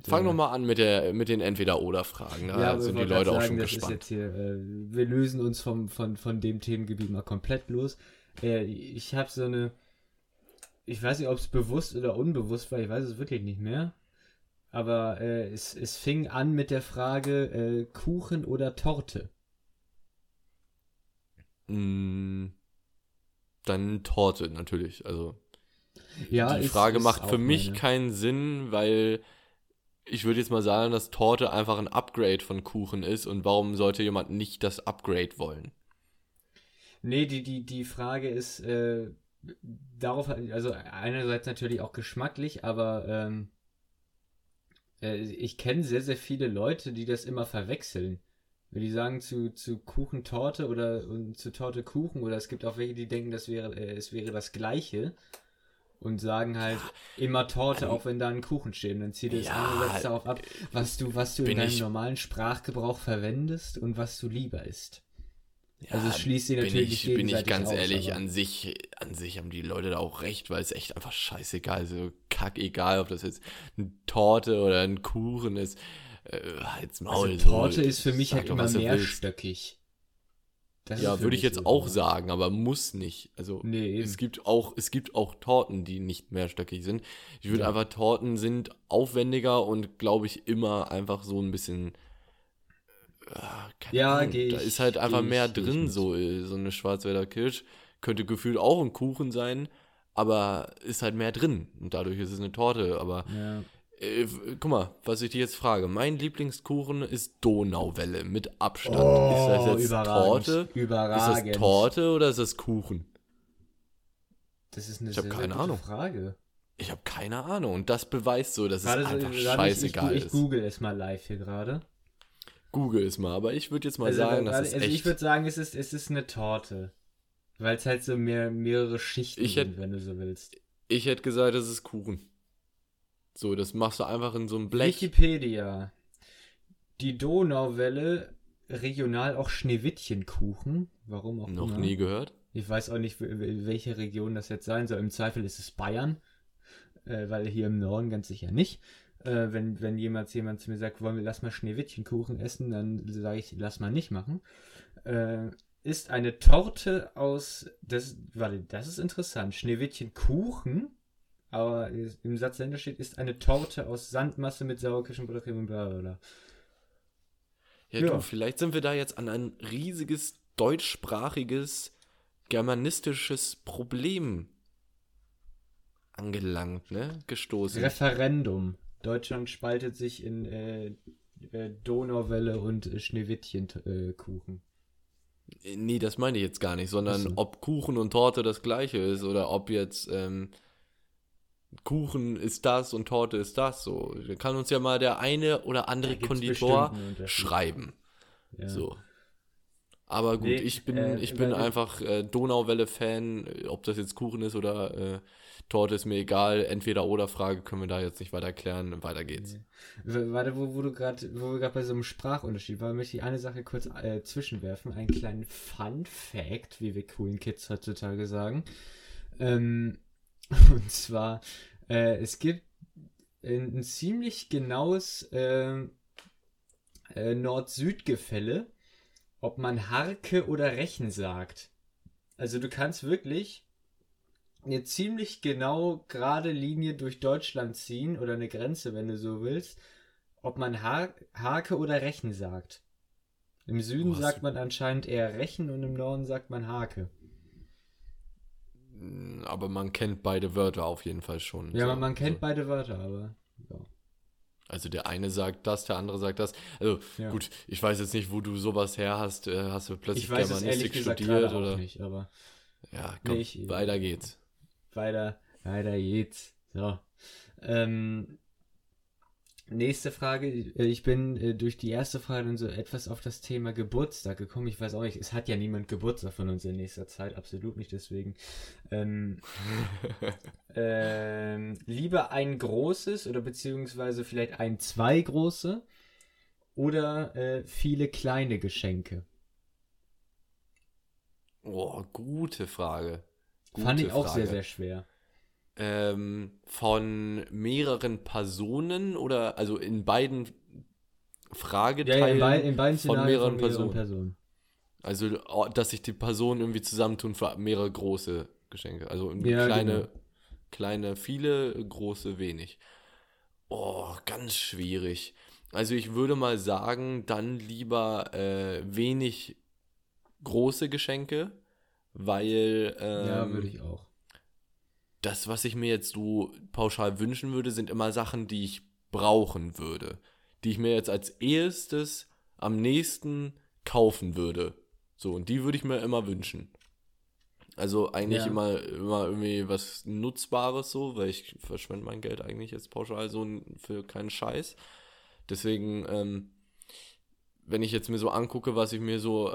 Fang noch mal an mit den Entweder-Oder-Fragen. Da sind die Leute auch schon gespannt. Ist jetzt hier, wir lösen uns von dem Themengebiet mal komplett los. Ich habe so eine... Ich weiß nicht, ob es bewusst oder unbewusst war. Ich weiß es wirklich nicht mehr. Aber es fing an mit der Frage Kuchen oder Torte? Dann Torte, natürlich. Also ja, die Frage macht für mich keinen Sinn, weil ich würde jetzt mal sagen, dass Torte einfach ein Upgrade von Kuchen ist und warum sollte jemand nicht das Upgrade wollen? Nee, die Frage ist darauf, also einerseits natürlich auch geschmacklich, aber ich kenne sehr, sehr viele Leute, die das immer verwechseln. Die sagen zu Kuchen Torte oder und zu Torte Kuchen oder es gibt auch welche, die denken, es wäre das Gleiche und sagen halt immer Torte, auch wenn da ein Kuchen steht. Und dann zieht es andere Sätze darauf ab, was du in deinem normalen Sprachgebrauch verwendest und was du lieber isst. Ja, also es schließt sie natürlich gegenseitig aus. Bin ich ganz ehrlich, an sich haben die Leute da auch recht, weil es echt einfach scheißegal ist, so kackegal, ob das jetzt eine Torte oder ein Kuchen ist. Halt's Maul. Also, Torte ist für mich halt immer mehrstöckig. Ja, würde ich jetzt auch sagen, aber muss nicht. Also nee, es gibt auch Torten, die nicht mehrstöckig sind. Ich würde einfach, Torten sind aufwendiger und glaube ich immer einfach so ein bisschen da ist halt einfach mehr drin, so eine Schwarzwälder Kirsch könnte gefühlt auch ein Kuchen sein, aber ist halt mehr drin und dadurch ist es eine Torte, aber guck mal, was ich dir jetzt frage. Mein Lieblingskuchen ist Donauwelle mit Abstand. Ist das jetzt Torte? Überragend. Ist das Torte oder ist das Kuchen? Das ist eine sehr gute Frage. Ich habe keine Ahnung. Und das beweist so, dass es einfach scheißegal ist. Ich google es mal live hier gerade. Google es mal, aber ich würde jetzt mal sagen, das ist echt... Also ich würde sagen, es ist eine Torte. Weil es halt so mehrere Schichten sind, wenn du so willst. Ich hätte gesagt, es ist Kuchen. So, das machst du einfach in so einem Blech. Wikipedia. Die Donauwelle, regional auch Schneewittchenkuchen. Warum auch immer. Noch nie gehört. Ich weiß auch nicht, welche Region das jetzt sein soll. Im Zweifel ist es Bayern, weil hier im Norden ganz sicher nicht. Wenn jemals jemand zu mir sagt, wollen wir, lass mal Schneewittchenkuchen essen, dann sage ich, lass mal nicht machen. Ist eine Torte aus... Das ist interessant. Schneewittchenkuchen... Aber im Satz dahinter steht, ist eine Torte aus Sandmasse mit Sauerkirschenbuttercreme und bla bla bla. Ja, du, vielleicht sind wir da jetzt an ein riesiges deutschsprachiges germanistisches Problem angelangt, ne? Gestoßen. Referendum. Deutschland spaltet sich in Donauwelle und Schneewittchenkuchen. Nee, das meine ich jetzt gar nicht, sondern so. Ob Kuchen und Torte das gleiche ist oder ob jetzt Kuchen ist das und Torte ist das. So, da kann uns ja mal der eine oder andere Konditor schreiben. Ja. So. Aber gut, ich bin einfach Donauwelle-Fan, ob das jetzt Kuchen ist oder Torte ist mir egal, entweder oder Frage können wir da jetzt nicht weiter klären, weiter geht's. Warte, wo wir gerade bei so einem Sprachunterschied waren, möchte ich eine Sache kurz zwischenwerfen, einen kleinen Fun-Fact, wie wir coolen Kids heutzutage sagen. Und zwar, es gibt ein ziemlich genaues Nord-Süd-Gefälle, ob man Harke oder Rechen sagt. Also du kannst wirklich eine ziemlich genau gerade Linie durch Deutschland ziehen oder eine Grenze, wenn du so willst, ob man Harke oder Rechen sagt. Im Süden sagt man anscheinend eher Rechen und im Norden sagt man Harke. Aber man kennt beide Wörter auf jeden Fall schon. Ja, so. Man kennt beide Wörter, aber ja. Also der eine sagt das, der andere sagt das. Also ja. Gut, ich weiß jetzt nicht, wo du sowas her hast. Hast du plötzlich Germanistik studiert oder? Auch nicht, aber ja, komm, nee, weiter geht's. Weiter geht's. So. Nächste Frage. Ich bin durch die erste Frage dann so etwas auf das Thema Geburtstag gekommen. Ich weiß auch nicht, es hat ja niemand Geburtstag von uns in nächster Zeit. Absolut nicht, deswegen. Lieber ein großes oder beziehungsweise vielleicht zwei große oder viele kleine Geschenke. Oh, gute Frage. Fand ich auch sehr, sehr schwer. Von mehreren Personen oder also in beiden Frageteilen in beiden von mehreren Personen. Also, dass sich die Personen irgendwie zusammentun für mehrere große Geschenke. Also kleine viele, große wenig. Oh, ganz schwierig. Also ich würde mal sagen, dann lieber wenig große Geschenke, weil ja, würde ich auch. Das, was ich mir jetzt so pauschal wünschen würde, sind immer Sachen, die ich brauchen würde. Die ich mir jetzt als erstes am nächsten kaufen würde. So, und die würde ich mir immer wünschen. Also eigentlich immer irgendwie was Nutzbares so, weil ich verschwende mein Geld eigentlich jetzt pauschal so für keinen Scheiß. Deswegen, wenn ich jetzt mir so angucke, was ich mir so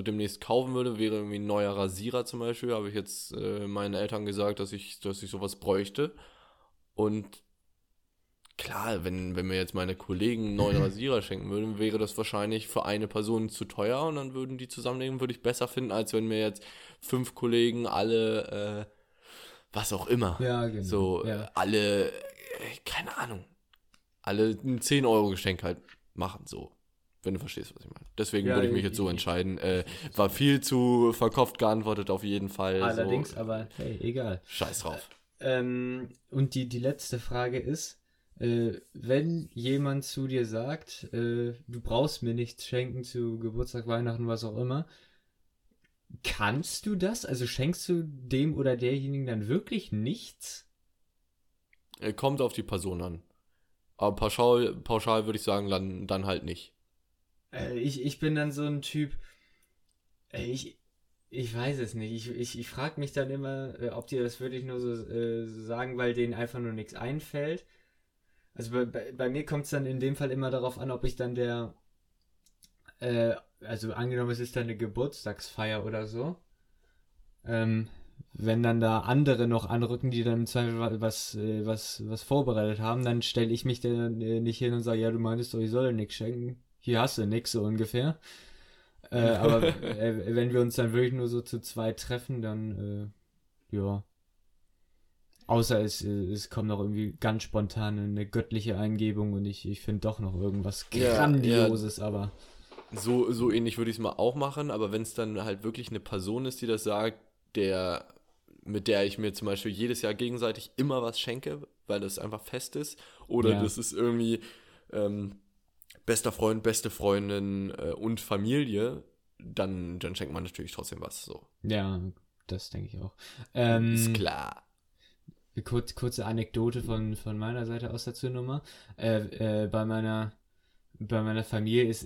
demnächst kaufen würde, wäre irgendwie ein neuer Rasierer zum Beispiel, habe ich jetzt meinen Eltern gesagt, dass ich sowas bräuchte. Und klar, wenn mir jetzt meine Kollegen einen neuen Rasierer schenken würden, wäre das wahrscheinlich für eine Person zu teuer und dann würden die zusammenlegen, würde ich besser finden, als wenn mir jetzt 5 Kollegen alle, was auch immer, keine Ahnung, alle ein 10-Euro-Geschenk halt machen, so. Wenn du verstehst, was ich meine. Deswegen würde ich mich jetzt so entscheiden. War viel zu verkopft geantwortet auf jeden Fall. Allerdings, so. Aber hey, egal. Scheiß drauf. Und die letzte Frage ist, wenn jemand zu dir sagt, du brauchst mir nichts schenken zu Geburtstag, Weihnachten, was auch immer, kannst du das? Also schenkst du dem oder derjenigen dann wirklich nichts? Kommt auf die Person an. Aber pauschal würde ich sagen, dann halt nicht. Ich bin dann so ein Typ, ich weiß es nicht. Ich frage mich dann immer, ob dir das wirklich nur so sagen, weil denen einfach nur nichts einfällt. Also bei mir kommt es dann in dem Fall immer darauf an, ob ich dann also angenommen, es ist dann eine Geburtstagsfeier oder so, wenn dann da andere noch anrücken, die dann im Zweifel was vorbereitet haben, dann stelle ich mich dann nicht hin und sage, ja, du meintest doch, ich soll dir nichts schenken. Hier hast du nichts, so ungefähr. Aber wenn wir uns dann wirklich nur so zu 2 treffen, dann, ja. Außer es kommt noch irgendwie ganz spontan eine göttliche Eingebung und ich finde doch noch irgendwas Grandioses, aber... So ähnlich würde ich es mal auch machen, aber wenn es dann halt wirklich eine Person ist, die das sagt, mit der ich mir zum Beispiel jedes Jahr gegenseitig immer was schenke, weil das einfach fest ist, oder das ist irgendwie bester Freund, beste Freundin und Familie, dann schenkt man natürlich trotzdem was. So. Ja, das denke ich auch. Ist klar. kurze Anekdote von meiner Seite aus dazu nochmal. Bei meiner Familie ist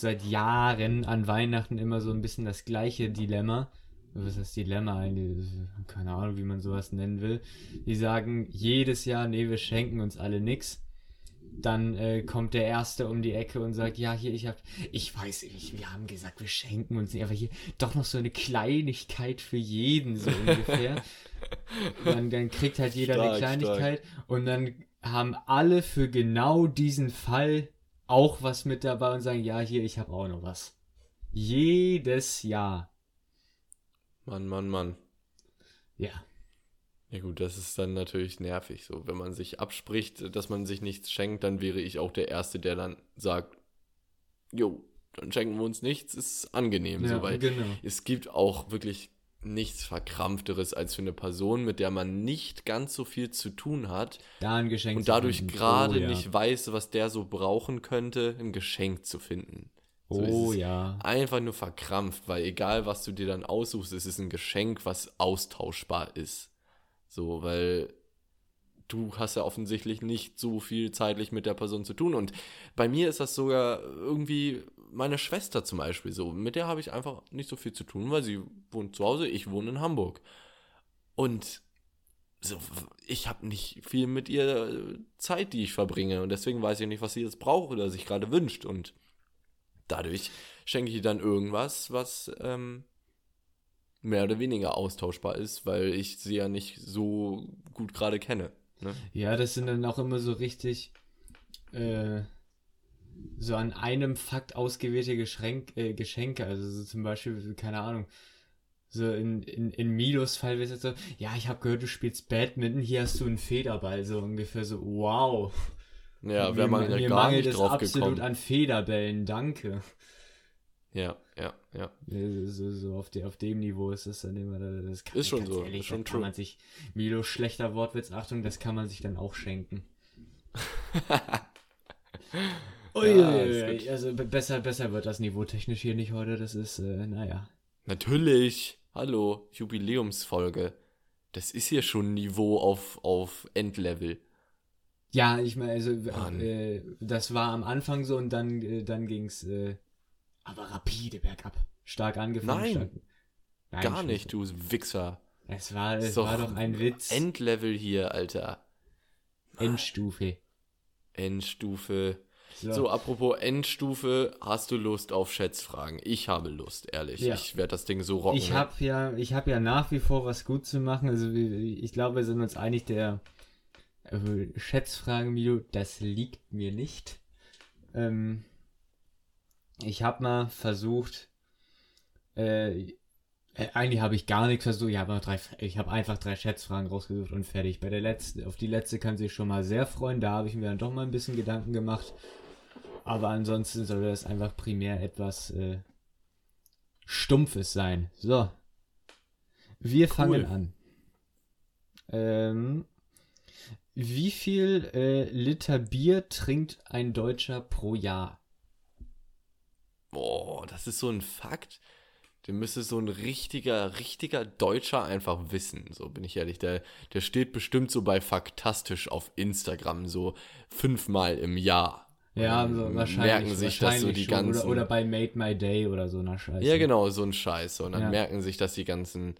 seit Jahren an Weihnachten immer so ein bisschen das gleiche Dilemma. Was ist das Dilemma eigentlich? Keine Ahnung, wie man sowas nennen will. Die sagen jedes Jahr, nee, wir schenken uns alle nix. Dann kommt der Erste um die Ecke und sagt, ja, hier, wir haben gesagt, wir schenken uns nicht, aber hier doch noch so eine Kleinigkeit für jeden, so ungefähr. Dann kriegt halt jeder eine Kleinigkeit und dann haben alle für genau diesen Fall auch was mit dabei und sagen, ja, hier, ich habe auch noch was. Jedes Jahr. Mann. Ja. Ja gut, das ist dann natürlich nervig so. Wenn man sich abspricht, dass man sich nichts schenkt, dann wäre ich auch der Erste, der dann sagt, jo, dann schenken wir uns nichts, ist angenehm. Ja, so, weil genau. Es gibt auch wirklich nichts Verkrampfteres als für eine Person, mit der man nicht ganz so viel zu tun hat und dadurch gerade nicht weiß, was der so brauchen könnte, ein Geschenk zu finden. So, oh ja. Einfach nur verkrampft, weil egal, was du dir dann aussuchst, es ist ein Geschenk, was austauschbar ist. So, weil du hast ja offensichtlich nicht so viel zeitlich mit der Person zu tun. Und bei mir ist das sogar irgendwie meine Schwester zum Beispiel so. Mit der habe ich einfach nicht so viel zu tun, weil sie wohnt zu Hause, ich wohne in Hamburg. Und so, ich habe nicht viel mit ihr Zeit, die ich verbringe. Und deswegen weiß ich nicht, was sie jetzt braucht oder sich gerade wünscht. Und dadurch schenke ich ihr dann irgendwas, was mehr oder weniger austauschbar ist, weil ich sie ja nicht so gut gerade kenne. Ne? Ja, das sind dann auch immer so richtig so an einem Fakt ausgewählte Geschenke. Also so zum Beispiel, keine Ahnung, so in Milos Fall wird es so, ja, ich habe gehört, du spielst Badminton, hier hast du einen Federball, so ungefähr so, wow. Ja, wir haben ja gar nicht drauf gekommen. Mir mangelt es absolut an Federbällen, danke. Ja. So auf dem Niveau ist das dann immer, das kann, ist schon so, ehrlich, ist schon true. Kann man sich, Milo, schlechter Wortwitz, Achtung, das kann man sich dann auch schenken. Also besser wird das Niveau technisch hier nicht heute, das ist, naja. Natürlich, hallo, Jubiläumsfolge, das ist hier schon Niveau auf Endlevel. Ja, ich meine, also, das war am Anfang so und dann ging's, aber rapide bergab. Stark angefangen. Nein, gar nicht, du Wichser. Es war doch ein Witz. Endlevel hier, Alter. Endstufe. So, apropos Endstufe, hast du Lust auf Schätzfragen? Ich habe Lust, ehrlich. Ja. Ich werde das Ding so rocken. Ich hab ja nach wie vor was gut zu machen. Also ich glaube, wir sind uns einig, der Schätzfragen, Milo, das liegt mir nicht. Ich habe mal versucht, eigentlich habe ich gar nichts versucht, ich habe einfach drei Schätzfragen rausgesucht und fertig. Auf die letzte kann sich schon mal sehr freuen, da habe ich mir dann doch mal ein bisschen Gedanken gemacht. Aber ansonsten soll das einfach primär etwas Stumpfes sein. So, wir fangen an. Wie viel Liter Bier trinkt ein Deutscher pro Jahr? Boah, das ist so ein Fakt, den müsste so ein richtiger Deutscher einfach wissen, so bin ich ehrlich. Der steht bestimmt so bei Faktastisch auf Instagram, so 5-mal im Jahr. Ja, also wahrscheinlich. Merken sich das so die schon, ganzen... Oder bei Made My Day oder so einer Scheiße. Ja, genau, so ein Scheiß. Und dann merken sich, dass die ganzen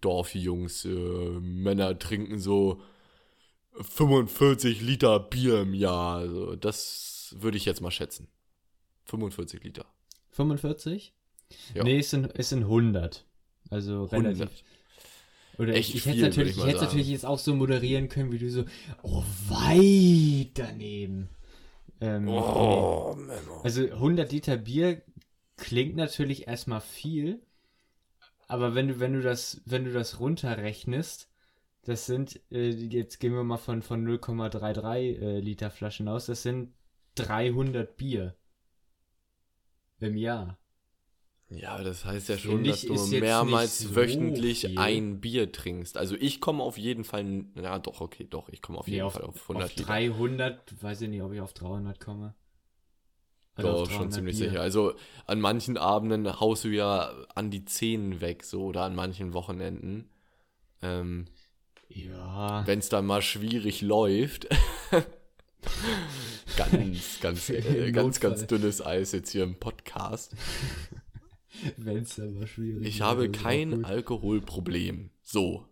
Dorfjungs, Männer trinken so 45 Liter Bier im Jahr. Also, das würde ich jetzt mal schätzen. 45 Liter. 45? Ja. Nee, es sind 100. Also 100. Relativ. Oder echt ich viel, hätte natürlich jetzt auch so moderieren können, wie du so, weit daneben. Also 100 Liter Bier klingt natürlich erstmal viel, aber wenn du das runterrechnest, das sind, jetzt gehen wir mal von 0,33 Liter Flaschen aus, das sind 300 Bier. Im Jahr. Ja, aber das heißt ja schon, dass du mehrmals wöchentlich ein Bier trinkst. Also ich komme auf jeden Fall, ich komme auf jeden Fall auf 100 Liter. Auf 300, weiß ich nicht, ob ich auf 300 komme. Doch, schon ziemlich sicher. Also an manchen Abenden haust du ja an die 10 weg, so, oder an manchen Wochenenden. Ja. Wenn es dann mal schwierig läuft. ganz dünnes Eis jetzt hier im Podcast. Wenn es dann mal schwierig läuft. Ich habe kein Alkoholproblem. So.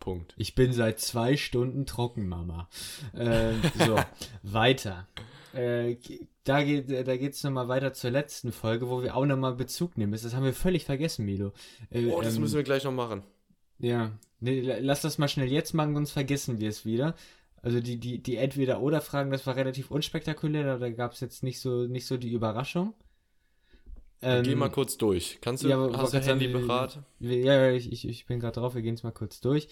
Punkt. Ich bin seit 2 Stunden trocken, Mama. So, weiter. Da geht's nochmal weiter zur letzten Folge, wo wir auch nochmal Bezug nehmen. Das haben wir völlig vergessen, Milo. Das müssen wir gleich noch machen. Ja, nee, lass das mal schnell jetzt machen, sonst vergessen wir es wieder. Also die Entweder-Oder-Fragen, das war relativ unspektakulär, da gab es jetzt nicht so die Überraschung. Geh mal kurz durch. Kannst du, hast du Handy parat? Ja, ich bin gerade drauf, wir gehen es mal kurz durch.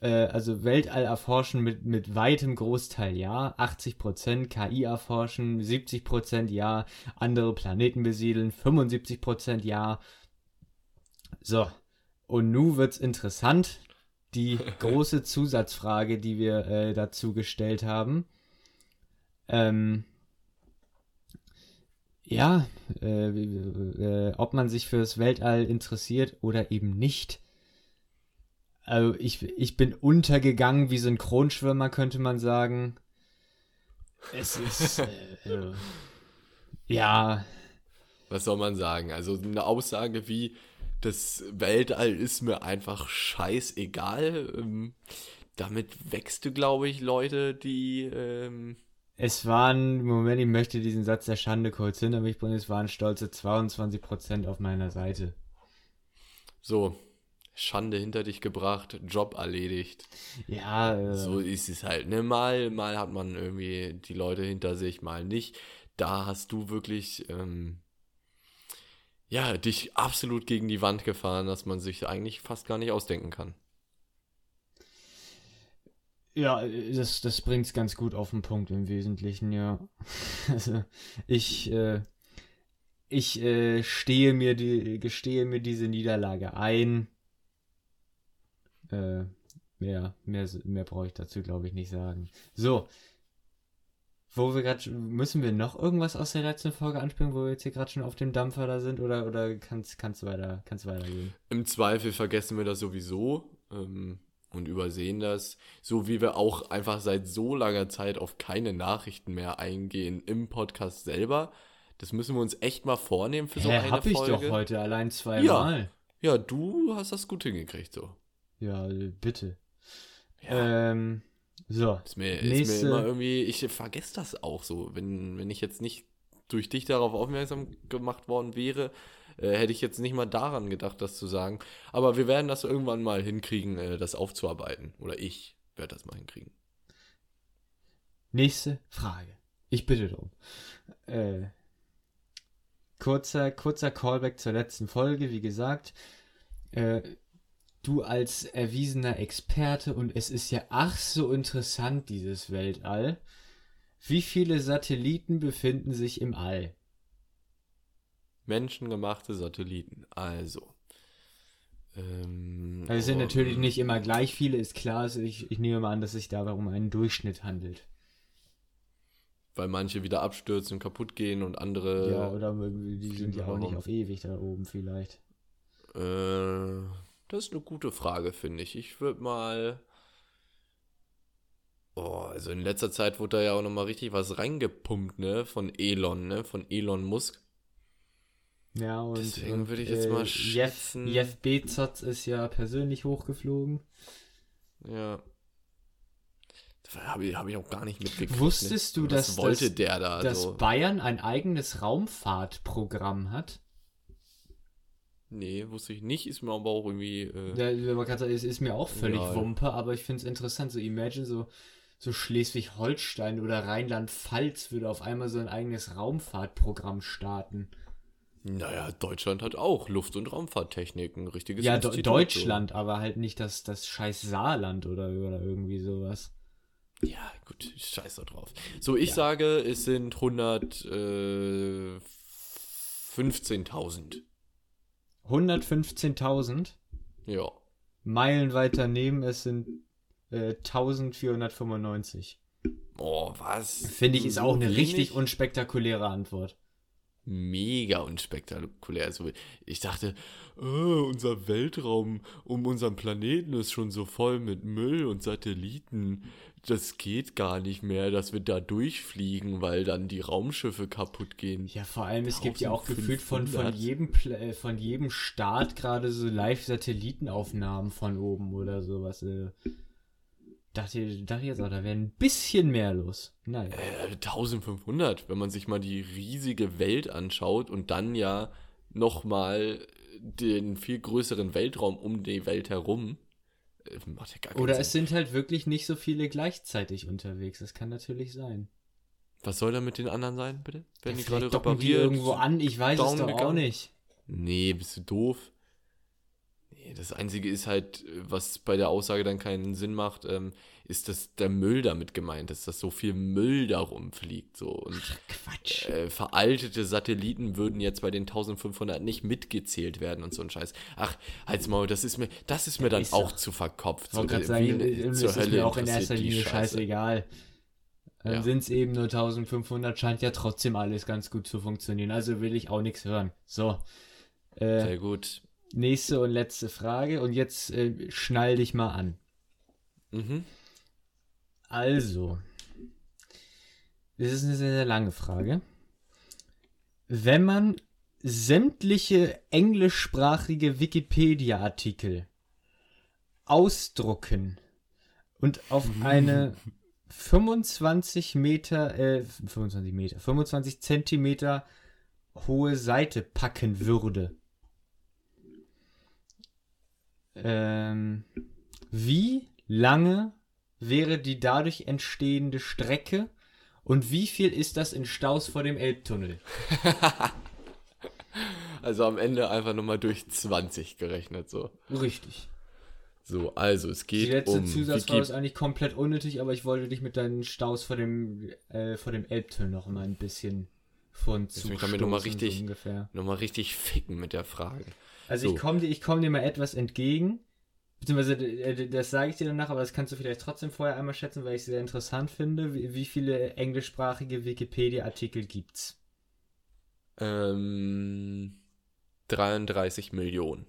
Also Weltall erforschen mit weitem Großteil ja, 80%, KI erforschen, 70% ja, andere Planeten besiedeln, 75% ja. So, und nun wird's interessant, die große Zusatzfrage, die wir dazu gestellt haben. Ob man sich fürs Weltall interessiert oder eben nicht. Also ich bin untergegangen wie Synchronschwimmer, könnte man sagen. Es ist ja. Was soll man sagen? Also eine Aussage wie, das Weltall ist mir einfach scheißegal. Damit wächst du, glaube ich, Leute, die... Es waren, Moment, ich möchte diesen Satz der Schande kurz hinter mich bringen, es waren stolze 22% auf meiner Seite. So, Schande hinter dich gebracht, Job erledigt. Ja. So ist es halt, ne? Mal hat man irgendwie die Leute hinter sich, mal nicht. Da hast du wirklich, dich absolut gegen die Wand gefahren, dass man sich eigentlich fast gar nicht ausdenken kann. Ja, das bringt's ganz gut auf den Punkt im Wesentlichen, ja. Also, ich gestehe mir diese Niederlage ein. Mehr brauche ich dazu, glaube ich, nicht sagen. So. Müssen wir noch irgendwas aus der letzten Folge anspringen, wo wir jetzt hier gerade schon auf dem Dampfer da sind, oder kann's weitergehen? Im Zweifel vergessen wir das sowieso, und übersehen das, so wie wir auch einfach seit so langer Zeit auf keine Nachrichten mehr eingehen im Podcast selber. Das müssen wir uns echt mal vornehmen für so eine Folge. Hab ich doch heute allein 2 Mal. Ja, du hast das gut hingekriegt, so. Ja, bitte. Ja. So. Ist mir immer irgendwie, ich vergesse das auch so. Wenn ich jetzt nicht durch dich darauf aufmerksam gemacht worden wäre, hätte ich jetzt nicht mal daran gedacht, das zu sagen. Aber wir werden das irgendwann mal hinkriegen, das aufzuarbeiten. Oder ich werde das mal hinkriegen. Nächste Frage. Ich bitte darum. Kurzer Callback zur letzten Folge. Wie gesagt, du als erwiesener Experte, und es ist ja ach so interessant, dieses Weltall. Wie viele Satelliten befinden sich im All? Menschengemachte Satelliten, also. Es sind natürlich nicht immer gleich viele, ist klar. Also ich nehme mal an, dass sich dabei um einen Durchschnitt handelt. Weil manche wieder abstürzen, kaputt gehen und andere... Ja, oder die sind ja auch nicht auf ewig da oben vielleicht. Das ist eine gute Frage, finde ich. Ich würde mal... Also in letzter Zeit wurde da ja auch nochmal richtig was reingepumpt, ne? Von Elon Musk. Ja, und deswegen würde ich jetzt mal schätzen. Jeff Bezos ist ja persönlich hochgeflogen. Ja. Hab ich auch gar nicht mitgekriegt. Wusstest du, dass Bayern ein eigenes Raumfahrtprogramm hat? Nee, wusste ich nicht. Ist mir aber auch irgendwie... man kann sagen, es ist mir auch völlig Wumpe, aber ich finde es interessant. So imagine, so Schleswig-Holstein oder Rheinland-Pfalz würde auf einmal so ein eigenes Raumfahrtprogramm starten. Naja, Deutschland hat auch Luft- und Raumfahrttechnik, ein richtiges Institut. Ja, Deutschland, so. Aber halt nicht das scheiß Saarland oder irgendwie sowas. Ja, gut, scheiß da drauf. So, ich sage, es sind 115.000. 115.000? Ja. Meilen weit daneben, es sind 1.495. Oh, was? Finde ich, ist auch eine richtig unspektakuläre Antwort. mega unspektakulär. Also ich dachte, unser Weltraum um unseren Planeten ist schon so voll mit Müll und Satelliten. Das geht gar nicht mehr, dass wir da durchfliegen, weil dann die Raumschiffe kaputt gehen. Ja, vor allem, es gibt ja auch gefühlt von jedem Staat gerade so Live-Satellitenaufnahmen von oben oder sowas. Dachte jetzt auch, da wäre ein bisschen mehr los. Nein. 1500, wenn man sich mal die riesige Welt anschaut und dann ja nochmal den viel größeren Weltraum um die Welt herum. Macht ja gar keinen Sinn. Es sind halt wirklich nicht so viele gleichzeitig unterwegs. Das kann natürlich sein. Was soll da mit den anderen sein, bitte? Werden die gerade repariert? Die irgendwo an, ich weiß es doch auch nicht. Nee, bist du doof? Das Einzige ist halt, was bei der Aussage dann keinen Sinn macht, ist, dass der Müll damit gemeint ist, dass so viel Müll da rumfliegt. So. Und Quatsch. Veraltete Satelliten würden jetzt bei den 1500 nicht mitgezählt werden und so ein Scheiß. Ach, halt's Maul, das ist mir dann auch zu verkopft. Ich wollte gerade sagen, zur Hölle ist mir auch in erster Linie scheißegal. Dann sind es eben nur 1500, scheint ja trotzdem alles ganz gut zu funktionieren. Also will ich auch nichts hören. So. Sehr gut. Nächste und letzte Frage. Und jetzt schnall dich mal an. Mhm. Also, das ist eine sehr, sehr lange Frage. Wenn man sämtliche englischsprachige Wikipedia-Artikel ausdrucken und auf eine 25 Zentimeter hohe Seite packen würde, wie lange wäre die dadurch entstehende Strecke und wie viel ist das in Staus vor dem Elbtunnel? Also am Ende einfach nochmal durch 20 gerechnet, so. Richtig. So, also es geht um... Die letzte Zusatzfrage ist eigentlich komplett unnötig, aber ich wollte dich mit deinen Staus vor dem Elbtunnel noch mal ein bisschen von zustoßen. Ich kann mir nochmal richtig ficken mit der Frage. Also so. Ich komm dir mal etwas entgegen, beziehungsweise das sage ich dir danach, aber das kannst du vielleicht trotzdem vorher einmal schätzen, weil ich es sehr interessant finde. Wie viele englischsprachige Wikipedia-Artikel gibt's? 33 Millionen.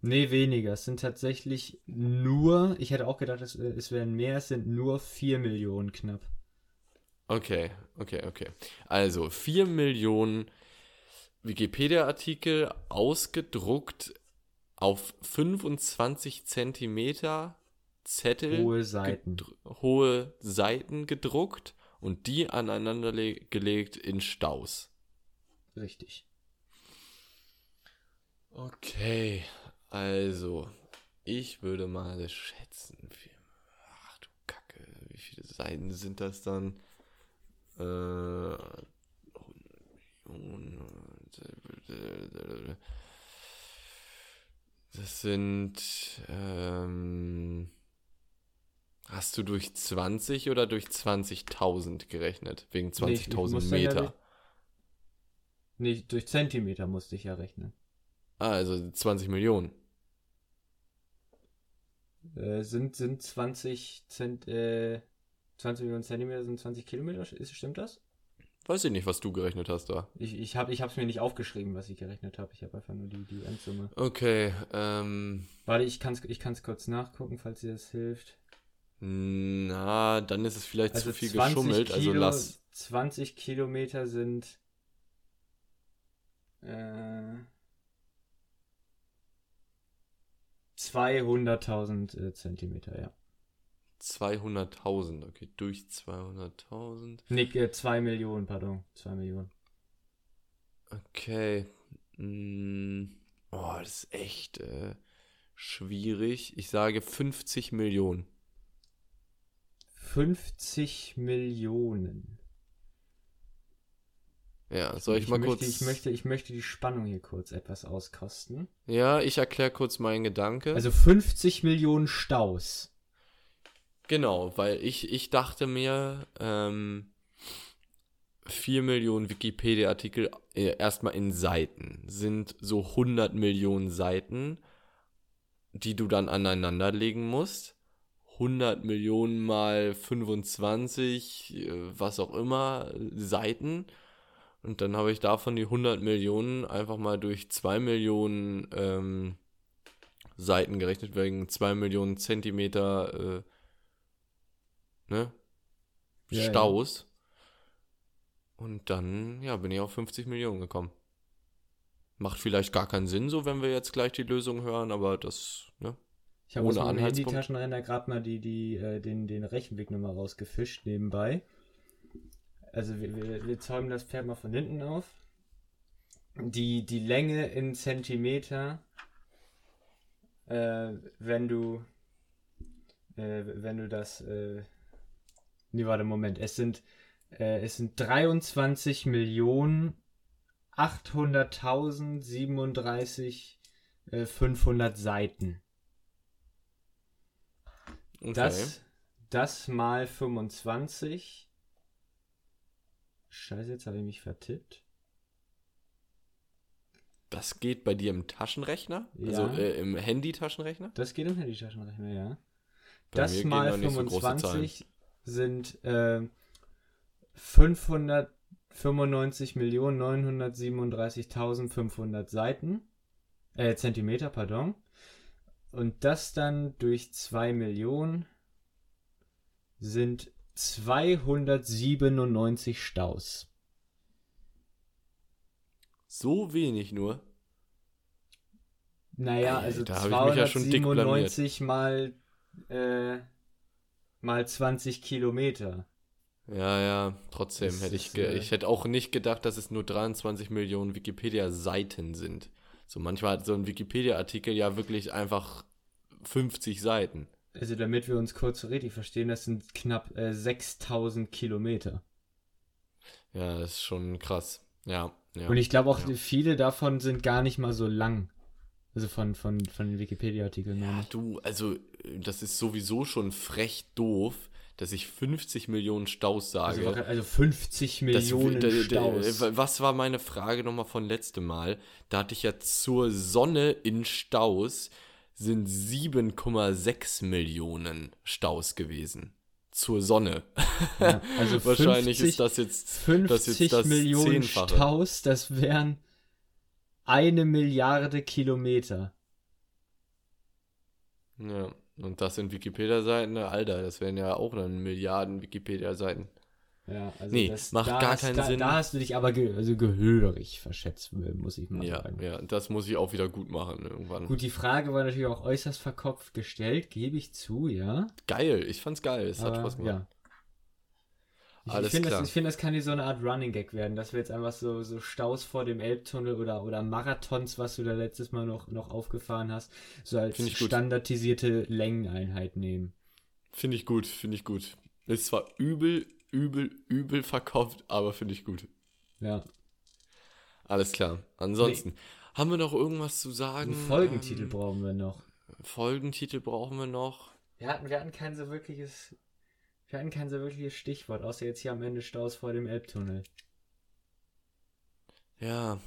Nee, weniger. Es sind tatsächlich nur, ich hätte auch gedacht, es wären mehr, es sind nur 4 Millionen knapp. Okay. Also 4 Millionen Wikipedia-Artikel ausgedruckt auf 25 Zentimeter Zettel, hohe Seiten gedruckt und die aneinander gelegt in Staus. Richtig. Okay, also ich würde mal schätzen, ach du Kacke, wie viele Seiten sind das dann? 100 Millionen. Das sind hast du durch 20 oder durch 20.000 gerechnet? Wegen 20.000 Meter? Ja, nee, durch Zentimeter musste ich ja rechnen. Also 20 Millionen. Sind 20 Millionen Zentimeter sind 20 Kilometer, stimmt das? Weiß ich nicht, was du gerechnet hast da. Ich hab's mir nicht aufgeschrieben, was ich gerechnet habe. Ich habe einfach nur die Endsumme. Okay, Warte, ich kann's kurz nachgucken, falls dir das hilft. Na, dann ist es vielleicht also zu viel geschummelt, also lass. 20 Kilometer sind... ...200.000 Zentimeter, ja. 200.000, okay, durch 200.000. Nee, 2 Millionen, pardon, 2 Millionen. Okay. Das ist echt schwierig. Ich sage 50 Millionen. 50 Millionen. Ja, soll ich mal kurz... Ich möchte die Spannung hier kurz etwas auskosten. Ja, ich erkläre kurz meinen Gedanke. Also 50 Millionen Staus. Genau, weil ich dachte mir, 4 Millionen Wikipedia-Artikel erstmal in Seiten sind so 100 Millionen Seiten, die du dann aneinander legen musst. 100 Millionen mal 25, was auch immer, Seiten. Und dann habe ich davon die 100 Millionen einfach mal durch 2 Millionen Seiten gerechnet, wegen 2 Millionen Zentimeter ne? Ja, Staus. Ja. Und dann bin ich auf 50 Millionen gekommen. Macht vielleicht gar keinen Sinn, so wenn wir jetzt gleich die Lösung hören, aber das, ne? Ich habe aus meinem Handy-Taschenrechner gerade mal den Rechenweg nochmal rausgefischt nebenbei. Also wir zäumen das Pferd mal von hinten auf. Die Länge in Zentimeter, wenn du das, es sind 23.800.037.500 Seiten. Okay. Das mal 25. Scheiße, jetzt habe ich mich vertippt. Das geht bei dir im Taschenrechner? Ja. Also im Handy-Taschenrechner? Das geht im Handy-Taschenrechner, ja. Bei das mal 25 so sind 595.937.500 Zentimeter, pardon. Und das dann durch 2 Millionen sind 297 Staus. So wenig nur? Naja, also da 297 mal 20 Kilometer. Ja, ja, trotzdem das hätte ich hätte auch nicht gedacht, dass es nur 23 Millionen Wikipedia-Seiten sind. So, manchmal hat so ein Wikipedia-Artikel ja wirklich einfach 50 Seiten. Also damit wir uns kurz so richtig verstehen, das sind knapp 6.000 Kilometer. Ja, das ist schon krass. Ja. Und ich glaube auch, viele davon sind gar nicht mal so lang. Also von den Wikipedia-Artikeln. Ja, du, also das ist sowieso schon frech doof, dass ich 50 Millionen Staus sage. Also 50 Millionen Staus. Was war meine Frage nochmal von letztem Mal? Da hatte ich ja zur Sonne in Staus sind 7,6 Millionen Staus gewesen. Zur Sonne. Ja, also wahrscheinlich 50, ist das jetzt 50 Millionen Zehnfache. Staus, das wären 1 Milliarde Kilometer. Ja. Und das sind Wikipedia-Seiten, Alter, das wären ja auch dann Milliarden Wikipedia-Seiten. Ja, also das macht gar keinen Sinn. Da hast du dich aber gehörig verschätzt, muss ich mal sagen. Ja, das muss ich auch wieder gut machen irgendwann. Gut, die Frage war natürlich auch äußerst verkopft gestellt, gebe ich zu, ja. Geil, ich fand's geil, es hat Spaß gemacht. Ja. Ich finde, das kann hier so eine Art Running Gag werden, dass wir jetzt einfach so Staus vor dem Elbtunnel oder Marathons, was du da letztes Mal noch aufgefahren hast, so als standardisierte Längeneinheit nehmen. Finde ich gut. Ist zwar übel verkauft, aber finde ich gut. Ja. Alles klar. Ansonsten, haben wir noch irgendwas zu sagen? Einen Folgentitel brauchen wir noch. Wir hatten kein so wirkliches Stichwort, außer jetzt hier am Ende Staus vor dem Elbtunnel. Ja.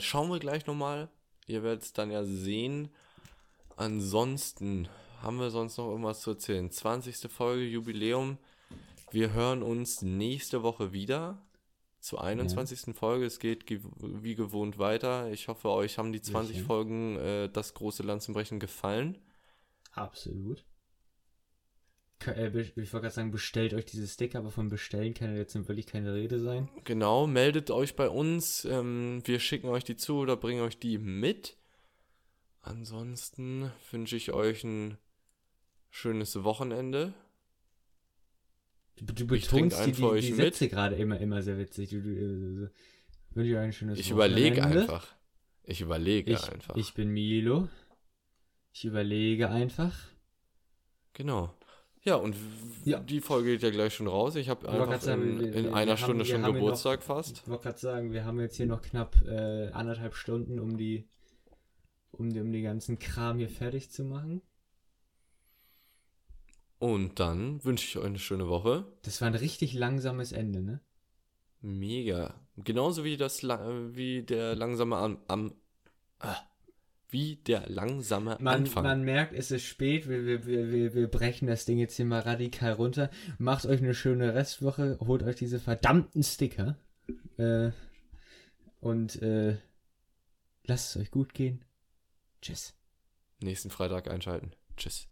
Schauen wir gleich nochmal. Ihr werdet es dann ja sehen. Ansonsten haben wir sonst noch irgendwas zu erzählen. 20. Folge, Jubiläum. Wir hören uns nächste Woche wieder zur 21. Folge. Es geht wie gewohnt weiter. Ich hoffe, euch haben die 20 Folgen das große Lanzenbrechen gefallen. Absolut. Ich wollte gerade sagen, bestellt euch diese Sticker, aber von bestellen kann jetzt wirklich keine Rede sein. Genau, meldet euch bei uns. Wir schicken euch die zu oder bringen euch die mit. Ansonsten wünsche ich euch ein schönes Wochenende. Du betonst die Sätze gerade immer sehr witzig. Du wünsche ich euch ein schönes Wochenende. Ich überlege einfach. Ich bin Milo. Ich überlege einfach. Genau. Ja, und die Folge geht ja gleich schon raus. Ich habe einfach in einer Stunde Geburtstag fast. Ich wollte gerade sagen, wir haben jetzt hier noch knapp 1,5 Stunden, um den ganzen Kram hier fertig zu machen. Und dann wünsche ich euch eine schöne Woche. Das war ein richtig langsames Ende, ne? Mega. Genauso wie der langsame Anfang. Man merkt, es ist spät, wir brechen das Ding jetzt hier mal radikal runter. Macht euch eine schöne Restwoche, holt euch diese verdammten Sticker. Und lasst es euch gut gehen. Tschüss. Nächsten Freitag einschalten. Tschüss.